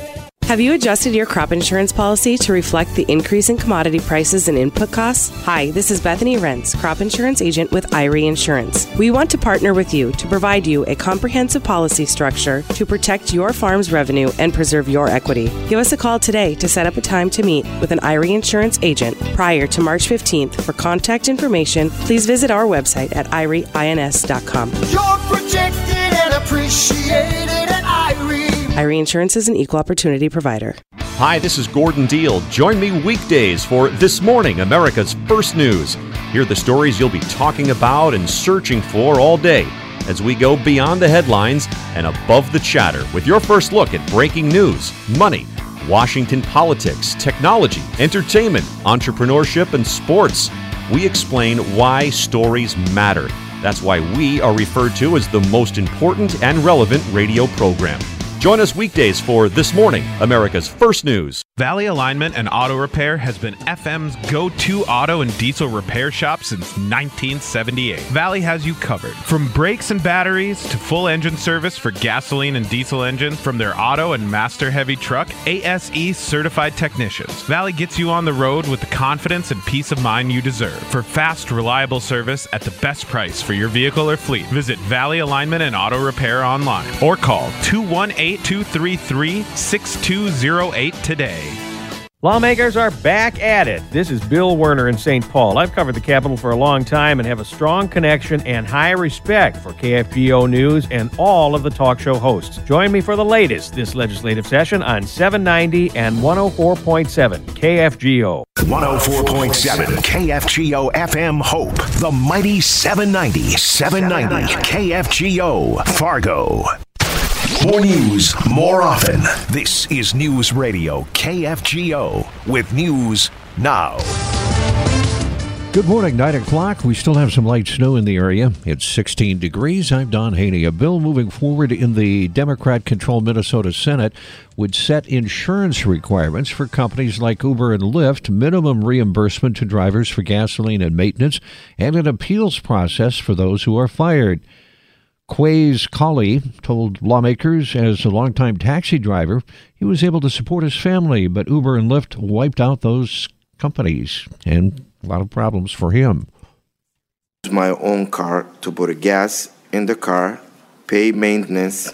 Have you adjusted your crop insurance policy to reflect the increase in commodity prices and input costs? Hi, this is Bethany Rentz, crop insurance agent with I R E Insurance. We want to partner with you to provide you a comprehensive policy structure to protect your farm's revenue and preserve your equity. Give us a call today to set up a time to meet with an I R E Insurance agent prior to March fifteenth. For contact information, please visit our website at I R E ins dot com. You're protected and appreciated at I R E. I R E Insurance is an equal opportunity provider. Hi, this is Gordon Deal. Join me weekdays for This Morning, America's First News. Hear the stories you'll be talking about and searching for all day as we go beyond the headlines and above the chatter with your first look at breaking news, money, Washington politics, technology, entertainment, entrepreneurship, and sports. We explain why stories matter. That's why we are referred to as the most important and relevant radio program. Join us weekdays for This Morning, America's First News. Valley Alignment and Auto Repair has been F M's go-to auto and diesel repair shop since nineteen seventy-eight. Valley has you covered. From brakes and batteries to full engine service for gasoline and diesel engines, from their auto and master heavy truck, A S E certified technicians. Valley gets you on the road with the confidence and peace of mind you deserve. For fast, reliable service at the best price for your vehicle or fleet, visit Valley Alignment and Auto Repair online or call two one eight, two three three, six two zero eight today. Lawmakers are back at it. This is Bill Werner in Saint Paul. I've covered the Capitol for a long time and have a strong connection and high respect for K F G O News and all of the talk show hosts. Join me for the latest this legislative session on seven ninety and one oh four point seven K F G O. one oh four point seven K F G O F M Hope. The mighty seven ninety, seven ninety K F G O Fargo. More news, more often. This is News Radio K F G O with News Now. Good morning, nine o'clock. We still have some light snow in the area. It's sixteen degrees. I'm Don Haney. A bill moving forward in the Democrat-controlled Minnesota Senate would set insurance requirements for companies like Uber and Lyft, minimum reimbursement to drivers for gasoline and maintenance, and an appeals process for those who are fired. Quay's Colley told lawmakers as a longtime taxi driver, he was able to support his family, but Uber and Lyft wiped out those companies and a lot of problems for him. My own car to put gas in the car, pay maintenance,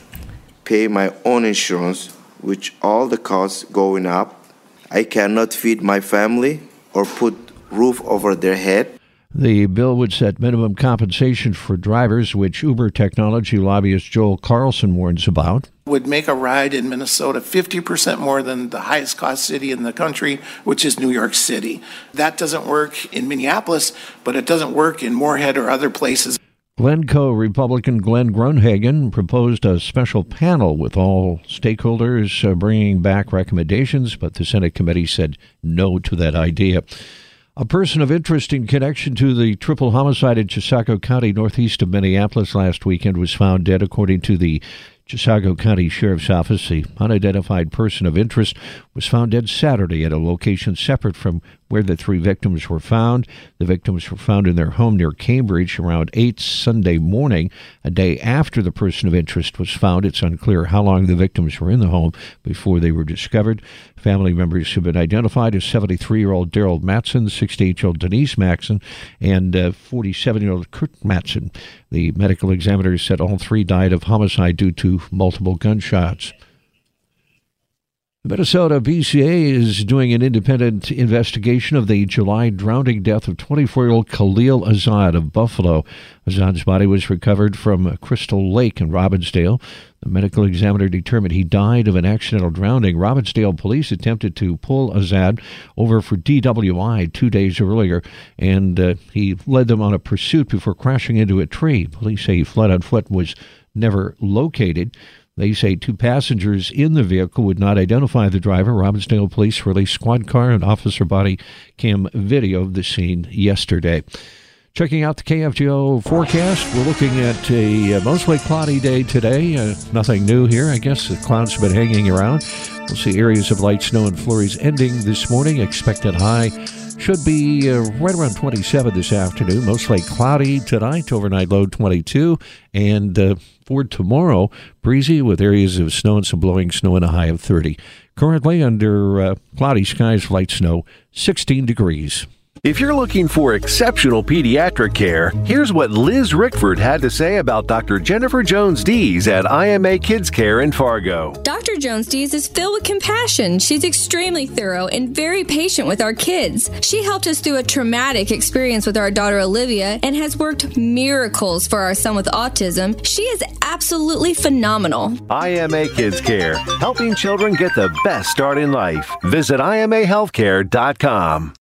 pay my own insurance, which all the costs going up. I cannot feed my family or put roof over their head. The bill would set minimum compensation for drivers, which Uber technology lobbyist Joel Carlson warns about. Would make a ride in Minnesota fifty percent more than the highest cost city in the country, which is New York City. That doesn't work in Minneapolis, but it doesn't work in Moorhead or other places. Glencoe Republican Glenn Grunhagen proposed a special panel with all stakeholders uh, bringing back recommendations, but the Senate committee said no to that idea. A person of interest in connection to the triple homicide in Chisago County, northeast of Minneapolis, last weekend was found dead, according to the Chisago County Sheriff's Office. The unidentified person of interest was found dead Saturday at a location separate from where the three victims were found. The victims were found in their home near Cambridge around eight Sunday morning, a day after the person of interest was found. It's unclear how long the victims were in the home before they were discovered. Family members have been identified as seventy-three-year-old Daryl Matson, sixty-eight-year-old Denise Matson, and uh, forty-seven-year-old Kurt Matson. The medical examiner said all three died of homicide due to multiple gunshots. The Minnesota B C A is doing an independent investigation of the July drowning death of twenty-four-year-old Khalil Azad of Buffalo. Azad's body was recovered from Crystal Lake in Robbinsdale. The medical examiner determined he died of an accidental drowning. Robbinsdale police attempted to pull Azad over for D W I two days earlier, and uh, he led them on a pursuit before crashing into a tree. Police say he fled on foot and was never located. They say two passengers in the vehicle would not identify the driver. Robbinsdale police released squad car and officer body cam video of the scene yesterday. Checking out the K F G O forecast, we're looking at a mostly cloudy day today. Uh, nothing new here, I guess. The clouds have been hanging around. We'll see areas of light snow and flurries ending this morning. Expected high should be uh, right around twenty-seven this afternoon. Mostly cloudy tonight, overnight low twenty-two. And uh, for tomorrow, breezy with areas of snow and some blowing snow and a high of thirty. Currently under uh, cloudy skies, light snow, sixteen degrees. If you're looking for exceptional pediatric care, here's what Liz Rickford had to say about Doctor Jennifer Jones-Dees at I M A Kids Care in Fargo. Doctor Jones-Dees is filled with compassion. She's extremely thorough and very patient with our kids. She helped us through a traumatic experience with our daughter Olivia and has worked miracles for our son with autism. She is absolutely phenomenal. I M A Kids Care, helping children get the best start in life. Visit I M A healthcare dot com.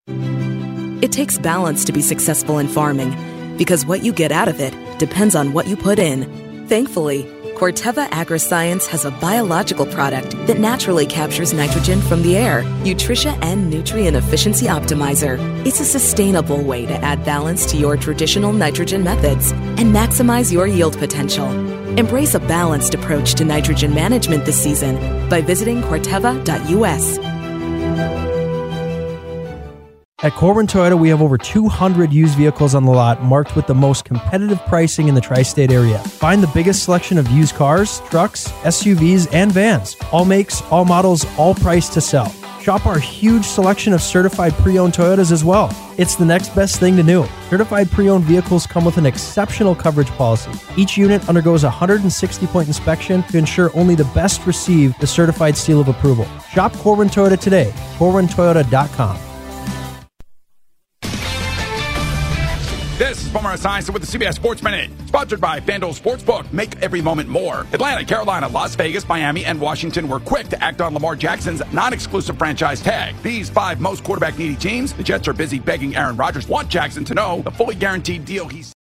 It takes balance to be successful in farming, because what you get out of it depends on what you put in. Thankfully, Corteva Agriscience has a biological product that naturally captures nitrogen from the air, Utrisha N Nutrient Efficiency Optimizer. It's a sustainable way to add balance to your traditional nitrogen methods and maximize your yield potential. Embrace a balanced approach to nitrogen management this season by visiting corteva dot U S. At Corbin Toyota, we have over two hundred used vehicles on the lot marked with the most competitive pricing in the tri-state area. Find the biggest selection of used cars, trucks, S U Vs, and vans. All makes, all models, all priced to sell. Shop our huge selection of certified pre-owned Toyotas as well. It's the next best thing to new. Certified pre-owned vehicles come with an exceptional coverage policy. Each unit undergoes a one hundred sixty point inspection to ensure only the best receive the certified seal of approval. Shop Corbin Toyota today. Corbin Toyota dot com. This is Boomer Esiason with the C B S Sports Minute, sponsored by FanDuel Sportsbook. Make every moment more. Atlanta, Carolina, Las Vegas, Miami, and Washington were quick to act on Lamar Jackson's non-exclusive franchise tag. These five most quarterback-needy teams, the Jets are busy begging Aaron Rodgers, want Jackson to know the fully guaranteed deal he's...